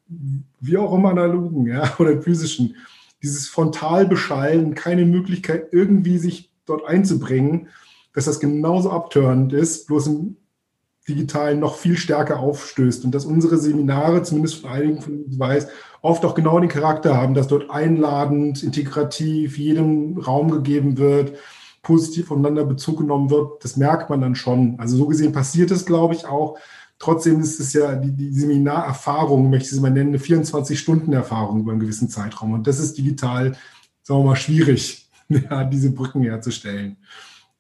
wie auch immer analogen, ja, oder physischen, dieses Frontalbeschallen, keine Möglichkeit irgendwie sich dort einzubringen, dass das genauso abtörend ist, bloß im Digitalen noch viel stärker aufstößt und dass unsere Seminare, zumindest von einigen von uns weiß, oft auch genau den Charakter haben, dass dort einladend, integrativ, jedem Raum gegeben wird, positiv voneinander Bezug genommen wird, das merkt man dann schon. Also so gesehen passiert es, glaube ich, auch. Trotzdem ist es ja die Seminarerfahrung, möchte ich es mal nennen, eine 24-Stunden-Erfahrung über einen gewissen Zeitraum und das ist digital, sagen wir mal, schwierig, ja, diese Brücken herzustellen.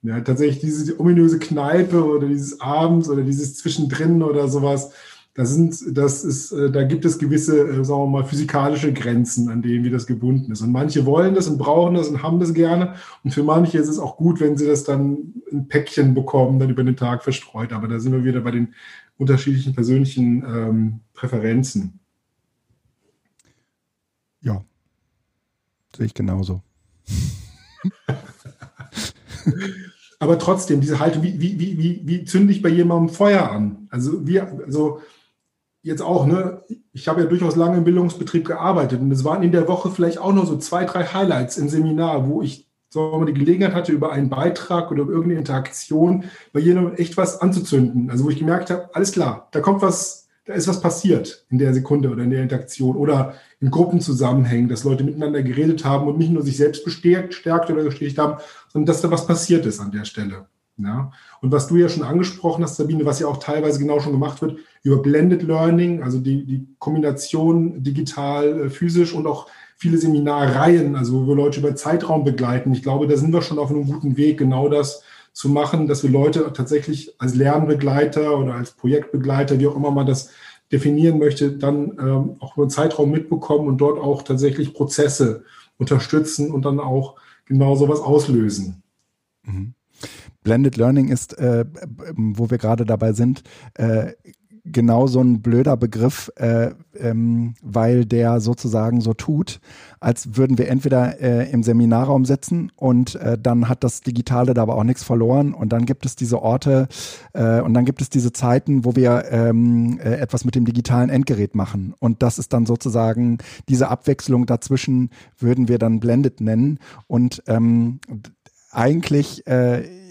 Ja, tatsächlich diese ominöse Kneipe oder dieses Abends oder dieses Zwischendrin oder sowas, da gibt es gewisse, sagen wir mal, physikalische Grenzen, an denen wie das gebunden ist. Und manche wollen das und brauchen das und haben das gerne. Und für manche ist es auch gut, wenn sie das dann in Päckchen bekommen, dann über den Tag verstreut. Aber da sind wir wieder bei den unterschiedlichen persönlichen Präferenzen. Ja, sehe ich genauso. Aber trotzdem, diese Haltung, wie zünde ich bei jemandem Feuer an? Also jetzt auch, ne? Ich habe ja durchaus lange im Bildungsbetrieb gearbeitet und es waren in der Woche vielleicht auch nur so 2-3 Highlights im Seminar, wo ich so die Gelegenheit hatte, über einen Beitrag oder über irgendeine Interaktion bei jemandem echt was anzuzünden. Also wo ich gemerkt habe, alles klar, da kommt was, da ist was passiert in der Sekunde oder in der Interaktion oder in Gruppenzusammenhängen, dass Leute miteinander geredet haben und nicht nur sich selbst bestärkt oder gestärkt haben, sondern dass da was passiert ist an der Stelle. Ja, und was du ja schon angesprochen hast, Sabine, was ja auch teilweise genau schon gemacht wird, über Blended Learning, also die Kombination digital, physisch und auch viele Seminarreihen, also wo wir Leute über Zeitraum begleiten. Ich glaube, da sind wir schon auf einem guten Weg, genau das zu machen, dass wir Leute tatsächlich als Lernbegleiter oder als Projektbegleiter, wie auch immer man das definieren möchte, dann auch über einen Zeitraum mitbekommen und dort auch tatsächlich Prozesse unterstützen und dann auch genau sowas auslösen. Mhm. Blended Learning ist, wo wir gerade dabei sind, genau so ein blöder Begriff, weil der sozusagen so tut, als würden wir entweder im Seminarraum sitzen und dann hat das Digitale dabei auch nichts verloren und dann gibt es diese Orte und dann gibt es diese Zeiten, wo wir etwas mit dem digitalen Endgerät machen und das ist dann sozusagen diese Abwechslung dazwischen, würden wir dann Blended nennen und eigentlich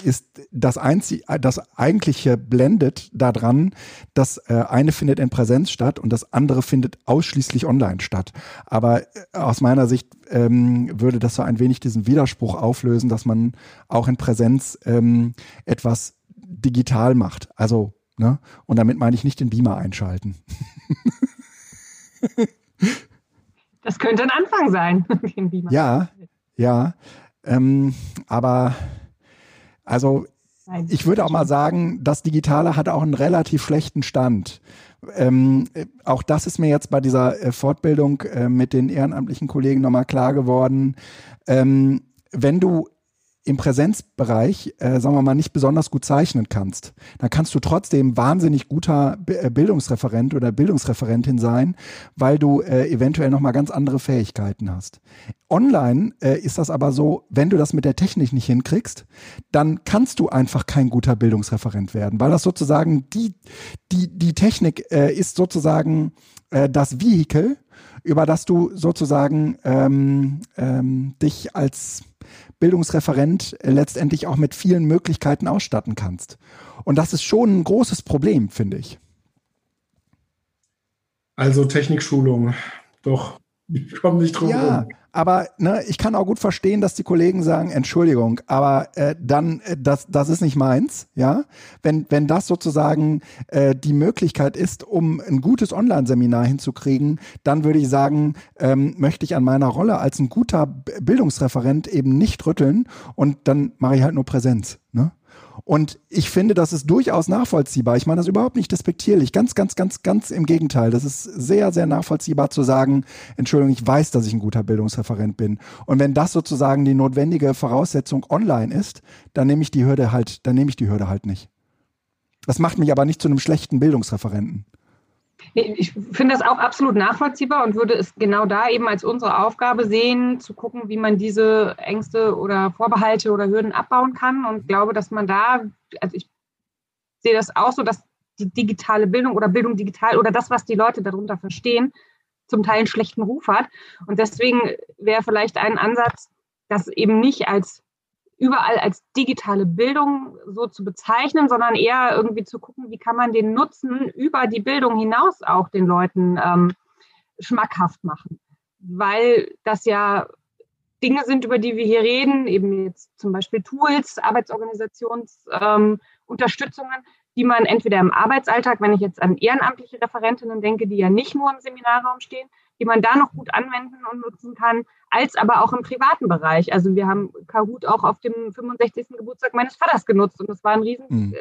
ist das eigentliche Blended daran, dass eine findet in Präsenz statt und das andere findet ausschließlich online statt. Aber aus meiner Sicht würde das so ein wenig diesen Widerspruch auflösen, dass man auch in Präsenz etwas digital macht. Also, ne? Und damit meine ich nicht den Beamer einschalten. Das könnte ein Anfang sein, den Beamer. Ja, ja. Aber also ich würde auch mal sagen, das Digitale hat auch einen relativ schlechten Stand. Auch das ist mir jetzt bei dieser Fortbildung mit den ehrenamtlichen Kollegen nochmal klar geworden. Wenn du im Präsenzbereich, sagen wir mal, nicht besonders gut zeichnen kannst, dann kannst du trotzdem wahnsinnig guter Bildungsreferent oder Bildungsreferentin sein, weil du eventuell nochmal ganz andere Fähigkeiten hast. Online ist das aber so, wenn du das mit der Technik nicht hinkriegst, dann kannst du einfach kein guter Bildungsreferent werden, weil das sozusagen die Technik ist sozusagen das Vehikel, über das du sozusagen dich als Bildungsreferent letztendlich auch mit vielen Möglichkeiten ausstatten kannst. Und das ist schon ein großes Problem, finde ich. Also Technikschulung, doch, ich komme nicht drum rum. Aber ne, ich kann auch gut verstehen, dass die Kollegen sagen, Entschuldigung, aber dann, das ist nicht meins, ja. Wenn das sozusagen die Möglichkeit ist, um ein gutes Online-Seminar hinzukriegen, dann würde ich sagen, möchte ich an meiner Rolle als ein guter Bildungsreferent eben nicht rütteln und dann mache ich halt nur Präsenz, ne? Und ich finde, das ist durchaus nachvollziehbar. Ich meine das überhaupt nicht despektierlich. Ganz, ganz, ganz, ganz im Gegenteil. Das ist sehr, sehr nachvollziehbar zu sagen, Entschuldigung, ich weiß, dass ich ein guter Bildungsreferent bin. Und wenn das sozusagen die notwendige Voraussetzung online ist, dann nehme ich die Hürde halt, nicht. Das macht mich aber nicht zu einem schlechten Bildungsreferenten. Nee, ich finde das auch absolut nachvollziehbar und würde es genau da eben als unsere Aufgabe sehen, zu gucken, wie man diese Ängste oder Vorbehalte oder Hürden abbauen kann und glaube, dass man da, also ich sehe das auch so, dass die digitale Bildung oder Bildung digital oder das, was die Leute darunter verstehen, zum Teil einen schlechten Ruf hat und deswegen wäre vielleicht ein Ansatz, das eben nicht als überall als digitale Bildung so zu bezeichnen, sondern eher irgendwie zu gucken, wie kann man den Nutzen über die Bildung hinaus auch den Leuten schmackhaft machen. Weil das ja Dinge sind, über die wir hier reden, eben jetzt zum Beispiel Tools, Arbeitsorganisationsunterstützungen, die man entweder im Arbeitsalltag, wenn ich jetzt an ehrenamtliche Referentinnen denke, die ja nicht nur im Seminarraum stehen, die man da noch gut anwenden und nutzen kann, als aber auch im privaten Bereich. Also wir haben Kahoot auch auf dem 65. Geburtstag meines Vaters genutzt und das war ein riesen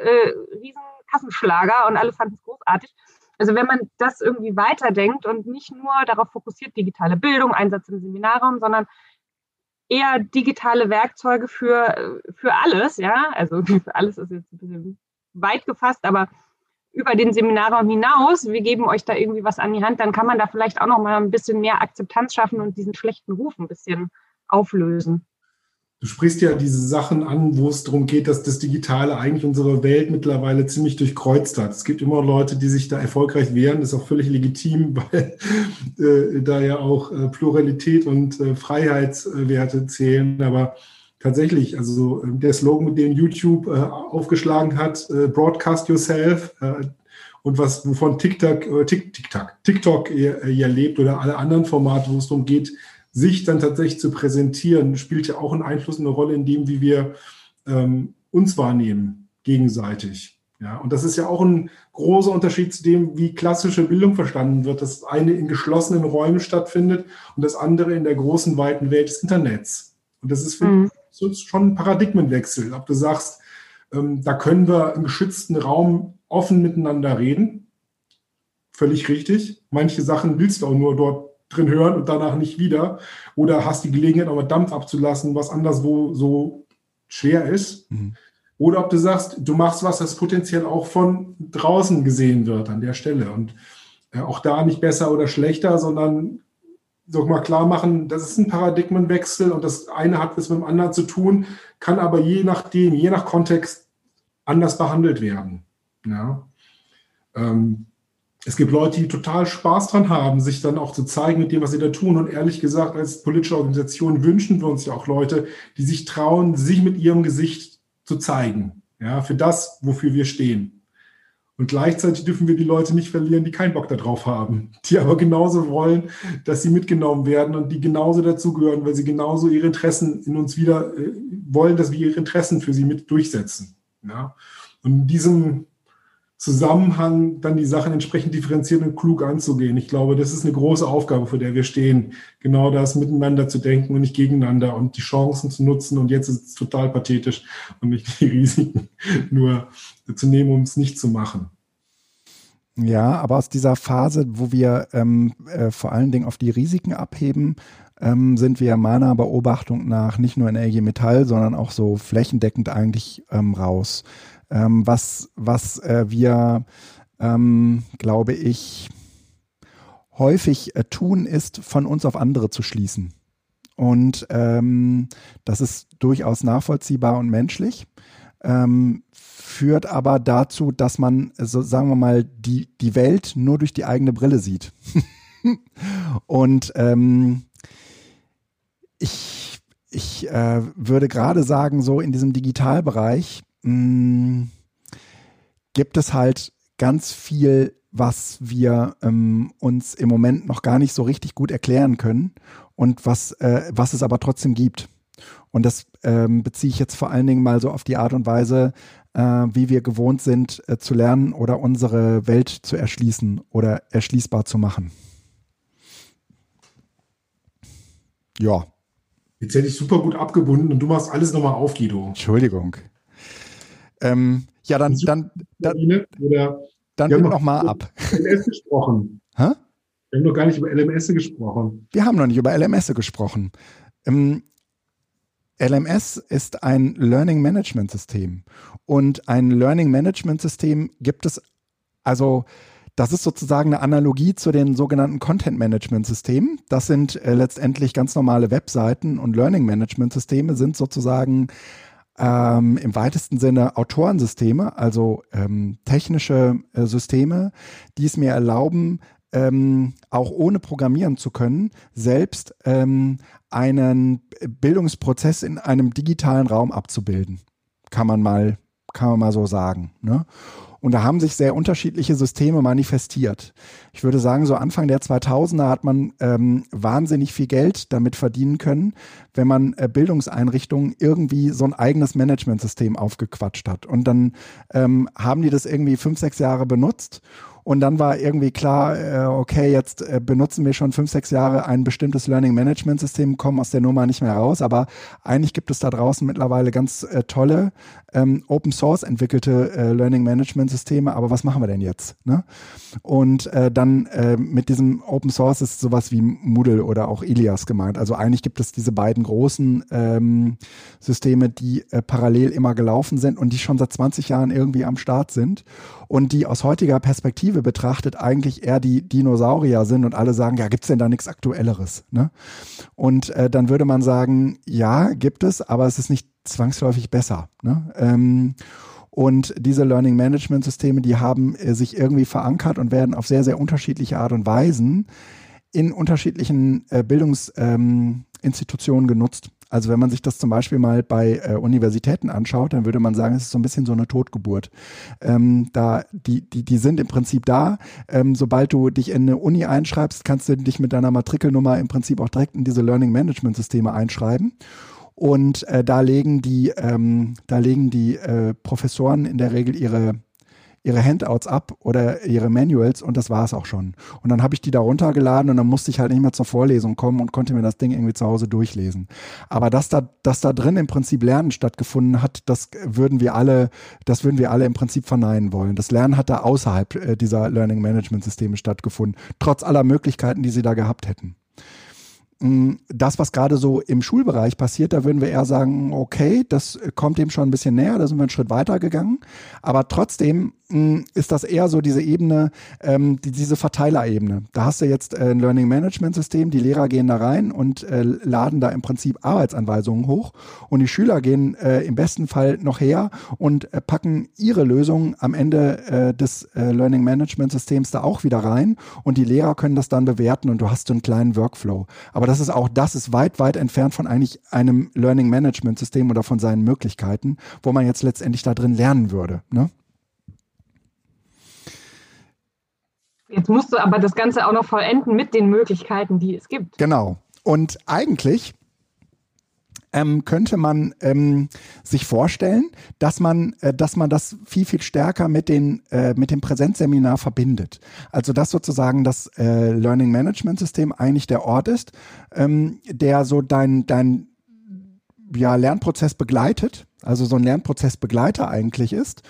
Kassenschlager und alle fanden es großartig. Also wenn man das irgendwie weiterdenkt und nicht nur darauf fokussiert, digitale Bildung, Einsatz im Seminarraum, sondern eher digitale Werkzeuge für alles, ja, also für alles ist jetzt ein bisschen weit gefasst, aber über den Seminarraum hinaus, wir geben euch da irgendwie was an die Hand, dann kann man da vielleicht auch noch mal ein bisschen mehr Akzeptanz schaffen und diesen schlechten Ruf ein bisschen auflösen. Du sprichst ja diese Sachen an, wo es darum geht, dass das Digitale eigentlich unsere Welt mittlerweile ziemlich durchkreuzt hat. Es gibt immer Leute, die sich da erfolgreich wehren, das ist auch völlig legitim, weil da ja auch Pluralität und Freiheitswerte zählen, aber tatsächlich, also der Slogan, den YouTube aufgeschlagen hat, Broadcast Yourself und wovon TikTok ja lebt oder alle anderen Formate, wo es darum geht, sich dann tatsächlich zu präsentieren, spielt ja auch einen Einfluss, eine Rolle in dem, wie wir uns wahrnehmen, gegenseitig. Ja, und das ist ja auch ein großer Unterschied zu dem, wie klassische Bildung verstanden wird, dass das eine in geschlossenen Räumen stattfindet und das andere in der großen, weiten Welt des Internets. Und das ist für mich schon ein Paradigmenwechsel, ob du sagst, da können wir im geschützten Raum offen miteinander reden. Völlig richtig. Manche Sachen willst du auch nur dort drin hören und danach nicht wieder. Oder hast die Gelegenheit, auch mal Dampf abzulassen, was anderswo so schwer ist. Mhm. Oder ob du sagst, du machst was, das potenziell auch von draußen gesehen wird an der Stelle. Und auch da nicht besser oder schlechter, sondern so mal klar machen, das ist ein Paradigmenwechsel und das eine hat was mit dem anderen zu tun, kann aber je nach Kontext anders behandelt werden. Ja. Es gibt Leute, die total Spaß dran haben, sich dann auch zu zeigen mit dem, was sie da tun. Und ehrlich gesagt, als politische Organisation wünschen wir uns ja auch Leute, die sich trauen, sich mit ihrem Gesicht zu zeigen. Ja, für das, wofür wir stehen. Und gleichzeitig dürfen wir die Leute nicht verlieren, die keinen Bock darauf haben, die aber genauso wollen, dass sie mitgenommen werden und die genauso dazugehören, weil sie genauso ihre Interessen in uns wieder wollen, dass wir ihre Interessen für sie mit durchsetzen. Ja? Und in diesem Zusammenhang dann die Sachen entsprechend differenziert und klug anzugehen. Ich glaube, das ist eine große Aufgabe, vor der wir stehen, genau das miteinander zu denken und nicht gegeneinander und die Chancen zu nutzen. Und jetzt ist es total pathetisch und nicht die Risiken nur zu nehmen, um es nicht zu machen. Ja, aber aus dieser Phase, wo wir vor allen Dingen auf die Risiken abheben, sind wir meiner Beobachtung nach nicht nur in der IG Metall, sondern auch so flächendeckend eigentlich raus. Was wir, glaube ich, häufig tun, ist, von uns auf andere zu schließen. Und das ist durchaus nachvollziehbar und menschlich, führt aber dazu, dass man, so sagen wir mal, die Welt nur durch die eigene Brille sieht. Und ich würde gerade sagen, so in diesem Digitalbereich gibt es halt ganz viel, was wir uns im Moment noch gar nicht so richtig gut erklären können und was es aber trotzdem gibt. Und das beziehe ich jetzt vor allen Dingen mal so auf die Art und Weise, wie wir gewohnt sind zu lernen oder unsere Welt zu erschließen oder erschließbar zu machen. Ja. Jetzt hätte ich super gut abgebunden und du machst alles nochmal auf, Guido. Entschuldigung. Ja, dann bin ich nochmal ab. Hä? Wir haben noch gar nicht über LMS gesprochen. Wir haben noch nicht über LMS gesprochen. LMS ist ein Learning Management System. Und ein Learning Management System gibt es, also das ist sozusagen eine Analogie zu den sogenannten Content Management Systemen. Das sind letztendlich ganz normale Webseiten und Learning Management Systeme sind sozusagen im weitesten Sinne Autorensysteme, also technische Systeme, die es mir erlauben, auch ohne programmieren zu können, selbst einen Bildungsprozess in einem digitalen Raum abzubilden. Kann man mal so sagen, ne? Und da haben sich sehr unterschiedliche Systeme manifestiert. Ich würde sagen, so Anfang der 2000er hat man wahnsinnig viel Geld damit verdienen können, wenn man Bildungseinrichtungen irgendwie so ein eigenes Managementsystem aufgequatscht hat. Und dann haben die das irgendwie 5, 6 Jahre benutzt. Und dann war irgendwie klar, okay, jetzt benutzen wir schon 5, 6 Jahre ein bestimmtes Learning-Management-System, kommen aus der Nummer nicht mehr raus. Aber eigentlich gibt es da draußen mittlerweile ganz tolle Open-Source entwickelte Learning-Management-Systeme. Aber was machen wir denn jetzt? Ne? Und dann mit diesem Open-Source ist sowas wie Moodle oder auch Ilias gemeint. Also eigentlich gibt es diese beiden großen Systeme, die parallel immer gelaufen sind und die schon seit 20 Jahren irgendwie am Start sind und die aus heutiger Perspektive betrachtet eigentlich eher die Dinosaurier sind und alle sagen, ja, gibt's denn da nichts Aktuelleres? Ne? Und dann würde man sagen, ja, gibt es, aber es ist nicht zwangsläufig besser. Ne? Und diese Learning-Management-Systeme, die haben sich irgendwie verankert und werden auf sehr, sehr unterschiedliche Art und Weisen in unterschiedlichen Bildungsinstitutionen genutzt. Also wenn man sich das zum Beispiel mal bei Universitäten anschaut, dann würde man sagen, es ist so ein bisschen so eine Totgeburt. Die sind im Prinzip da. Sobald du dich in eine Uni einschreibst, kannst du dich mit deiner Matrikelnummer im Prinzip auch direkt in diese Learning-Management-Systeme einschreiben. Und da legen die Professoren in der Regel ihre Handouts ab oder ihre Manuals und das war es auch schon. Und dann habe ich die da runtergeladen und dann musste ich halt nicht mehr zur Vorlesung kommen und konnte mir das Ding irgendwie zu Hause durchlesen. Aber dass da drin im Prinzip Lernen stattgefunden hat, das würden wir alle im Prinzip verneinen wollen. Das Lernen hat da außerhalb dieser Learning-Management-Systeme stattgefunden, trotz aller Möglichkeiten, die sie da gehabt hätten. Das, was gerade so im Schulbereich passiert, da würden wir eher sagen, okay, das kommt dem schon ein bisschen näher, da sind wir einen Schritt weiter gegangen. Aber trotzdem ist das eher so diese Ebene, diese Verteilerebene. Da hast du jetzt ein Learning-Management-System, die Lehrer gehen da rein und laden da im Prinzip Arbeitsanweisungen hoch und die Schüler gehen im besten Fall noch her und packen ihre Lösungen am Ende des Learning-Management-Systems da auch wieder rein und die Lehrer können das dann bewerten und du hast so einen kleinen Workflow. Aber das ist weit, weit entfernt von eigentlich einem Learning-Management-System oder von seinen Möglichkeiten, wo man jetzt letztendlich da drin lernen würde, ne? Jetzt musst du aber das Ganze auch noch vollenden mit den Möglichkeiten, die es gibt. Genau. Und eigentlich könnte man sich vorstellen, dass man das viel, viel stärker mit dem Präsenzseminar verbindet. Also dass sozusagen das Learning Management System eigentlich der Ort ist, der so dein Lernprozess begleitet, also so ein Lernprozessbegleiter eigentlich ist.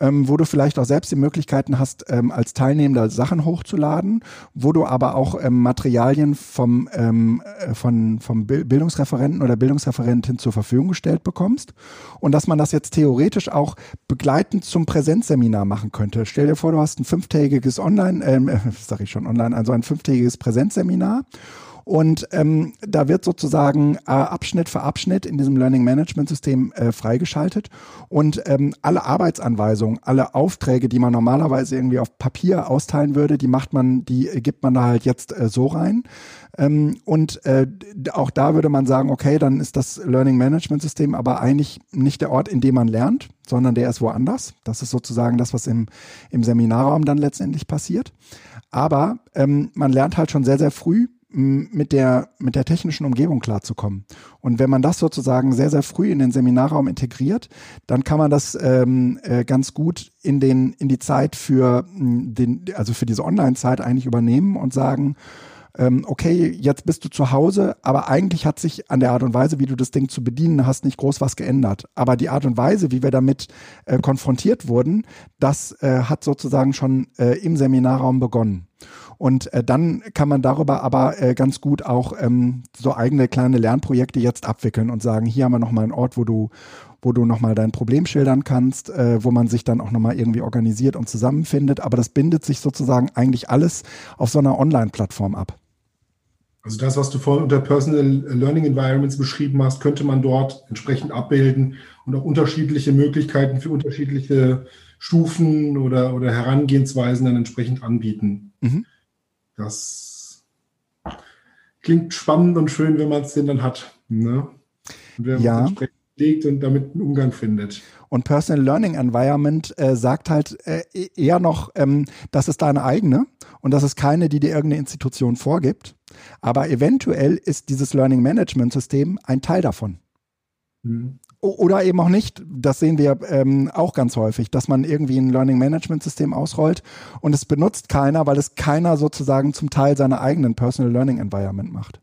Wo du vielleicht auch selbst die Möglichkeiten hast, als Teilnehmender Sachen hochzuladen, wo du aber auch Materialien vom Bildungsreferenten oder Bildungsreferentin zur Verfügung gestellt bekommst und dass man das jetzt theoretisch auch begleitend zum Präsenzseminar machen könnte. Stell dir vor, du hast ein 5-tägiges ein 5-tägiges Präsenzseminar. Und da wird sozusagen Abschnitt für Abschnitt in diesem Learning-Management-System freigeschaltet und alle Arbeitsanweisungen, alle Aufträge, die man normalerweise irgendwie auf Papier austeilen würde, die gibt man da halt jetzt so rein. Auch da würde man sagen, okay, dann ist das Learning-Management-System aber eigentlich nicht der Ort, in dem man lernt, sondern der ist woanders. Das ist sozusagen das, was im Seminarraum dann letztendlich passiert. Aber man lernt halt schon sehr, sehr früh, mit der technischen Umgebung klarzukommen. Und wenn man das sozusagen sehr, sehr früh in den Seminarraum integriert, dann kann man das ganz gut in die Zeit für diese Online-Zeit eigentlich übernehmen und sagen, okay, jetzt bist du zu Hause, aber eigentlich hat sich an der Art und Weise, wie du das Ding zu bedienen hast, nicht groß was geändert. Aber die Art und Weise, wie wir damit konfrontiert wurden, das hat sozusagen schon im Seminarraum begonnen. Und dann kann man darüber aber ganz gut auch so eigene kleine Lernprojekte jetzt abwickeln und sagen, hier haben wir nochmal einen Ort, wo du nochmal dein Problem schildern kannst, wo man sich dann auch nochmal irgendwie organisiert und zusammenfindet. Aber das bindet sich sozusagen eigentlich alles auf so einer Online-Plattform ab. Also das, was du vorhin unter Personal Learning Environments beschrieben hast, könnte man dort entsprechend abbilden und auch unterschiedliche Möglichkeiten für unterschiedliche Stufen oder Herangehensweisen dann entsprechend anbieten. Mhm. Das klingt spannend und schön, wenn man es denn dann hat. Ne? Und wenn man es entsprechend legt und damit einen Umgang findet. Und Personal Learning Environment sagt halt eher noch, das ist deine eigene und das ist keine, die dir irgendeine Institution vorgibt. Aber eventuell ist dieses Learning Management System ein Teil davon. Mhm. Oder eben auch nicht, das sehen wir auch ganz häufig, dass man irgendwie ein Learning-Management-System ausrollt und es benutzt keiner, weil es keiner sozusagen zum Teil seiner eigenen Personal Learning Environment macht.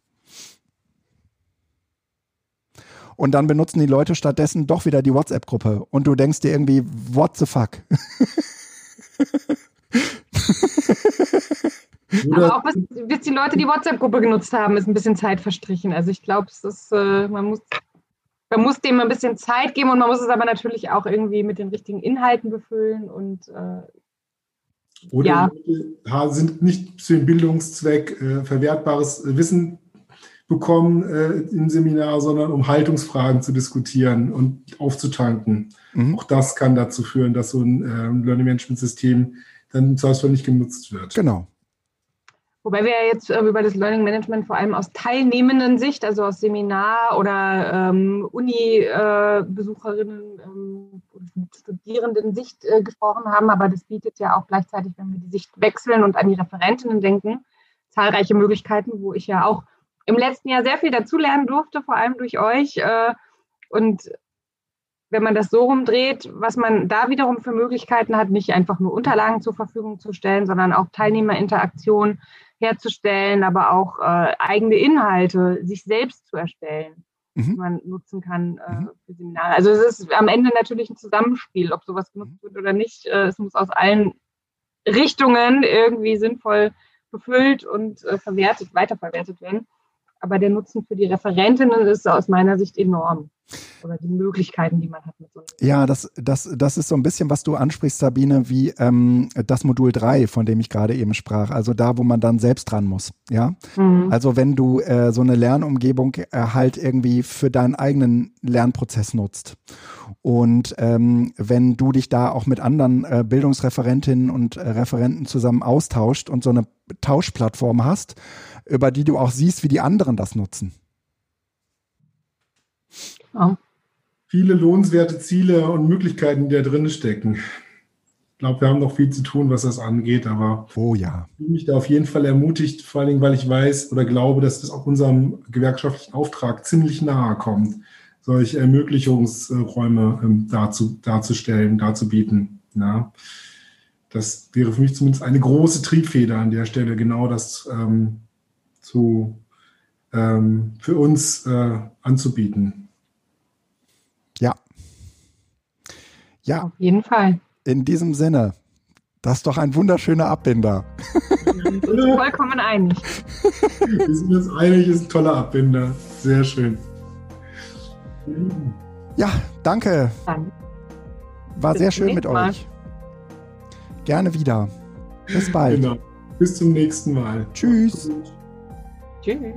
Und dann benutzen die Leute stattdessen doch wieder die WhatsApp-Gruppe und du denkst dir irgendwie, what the fuck? Aber auch bis die Leute die WhatsApp-Gruppe genutzt haben, ist ein bisschen Zeit verstrichen. Also ich glaube, es ist, man muss dem ein bisschen Zeit geben und man muss es aber natürlich auch irgendwie mit den richtigen Inhalten befüllen und sind nicht für den Bildungszweck verwertbares Wissen bekommen im Seminar, sondern um Haltungsfragen zu diskutieren und aufzutanken. Mhm. Auch das kann dazu führen, dass so ein Learning-Management-System dann im Zweifelsfall nicht genutzt wird. Genau. Wobei wir ja jetzt über das Learning Management vor allem aus teilnehmenden Sicht, also aus Seminar- oder Uni-Besucherinnen und Studierenden-Sicht gesprochen haben, aber das bietet ja auch gleichzeitig, wenn wir die Sicht wechseln und an die Referentinnen denken, zahlreiche Möglichkeiten, wo ich ja auch im letzten Jahr sehr viel dazulernen durfte, vor allem durch euch. Und wenn man das so rumdreht, was man da wiederum für Möglichkeiten hat, nicht einfach nur Unterlagen zur Verfügung zu stellen, sondern auch Teilnehmerinteraktion herzustellen, aber auch eigene Inhalte sich selbst zu erstellen, die man nutzen kann für Seminare. Also es ist am Ende natürlich ein Zusammenspiel, ob sowas genutzt wird oder nicht. Es muss aus allen Richtungen irgendwie sinnvoll befüllt und weiterverwertet werden. Aber der Nutzen für die Referentinnen ist aus meiner Sicht enorm. Oder die Möglichkeiten, die man hat. Mit so einem ja, das ist so ein bisschen, was du ansprichst, Sabine, wie das Modul 3, von dem ich gerade eben sprach. Also da, wo man dann selbst dran muss. Ja? Mhm. Also wenn du so eine Lernumgebung halt irgendwie für deinen eigenen Lernprozess nutzt. Und wenn du dich da auch mit anderen Bildungsreferentinnen und Referenten zusammen austauscht und so eine Tauschplattform hast, über die du auch siehst, wie die anderen das nutzen. Oh. Viele lohnenswerte Ziele und Möglichkeiten, die da drin stecken. Ich glaube, wir haben noch viel zu tun, was das angeht, aber ich fühle mich da auf jeden Fall ermutigt, vor allen Dingen, weil ich weiß oder glaube, dass das auch unserem gewerkschaftlichen Auftrag ziemlich nahe kommt, solche Ermöglichungsräume darzustellen, darzubieten. Ja. Das wäre für mich zumindest eine große Triebfeder an der Stelle, genau das für uns anzubieten. Ja. Auf jeden Fall. In diesem Sinne, das ist doch ein wunderschöner Abbinder. Vollkommen einig. Wir sind uns einig, ist ein toller Abbinder. Sehr schön. Ja, danke. War sehr schön mit euch. Gerne wieder. Bis bald. Genau. Bis zum nächsten Mal. Tschüss. Tschüss.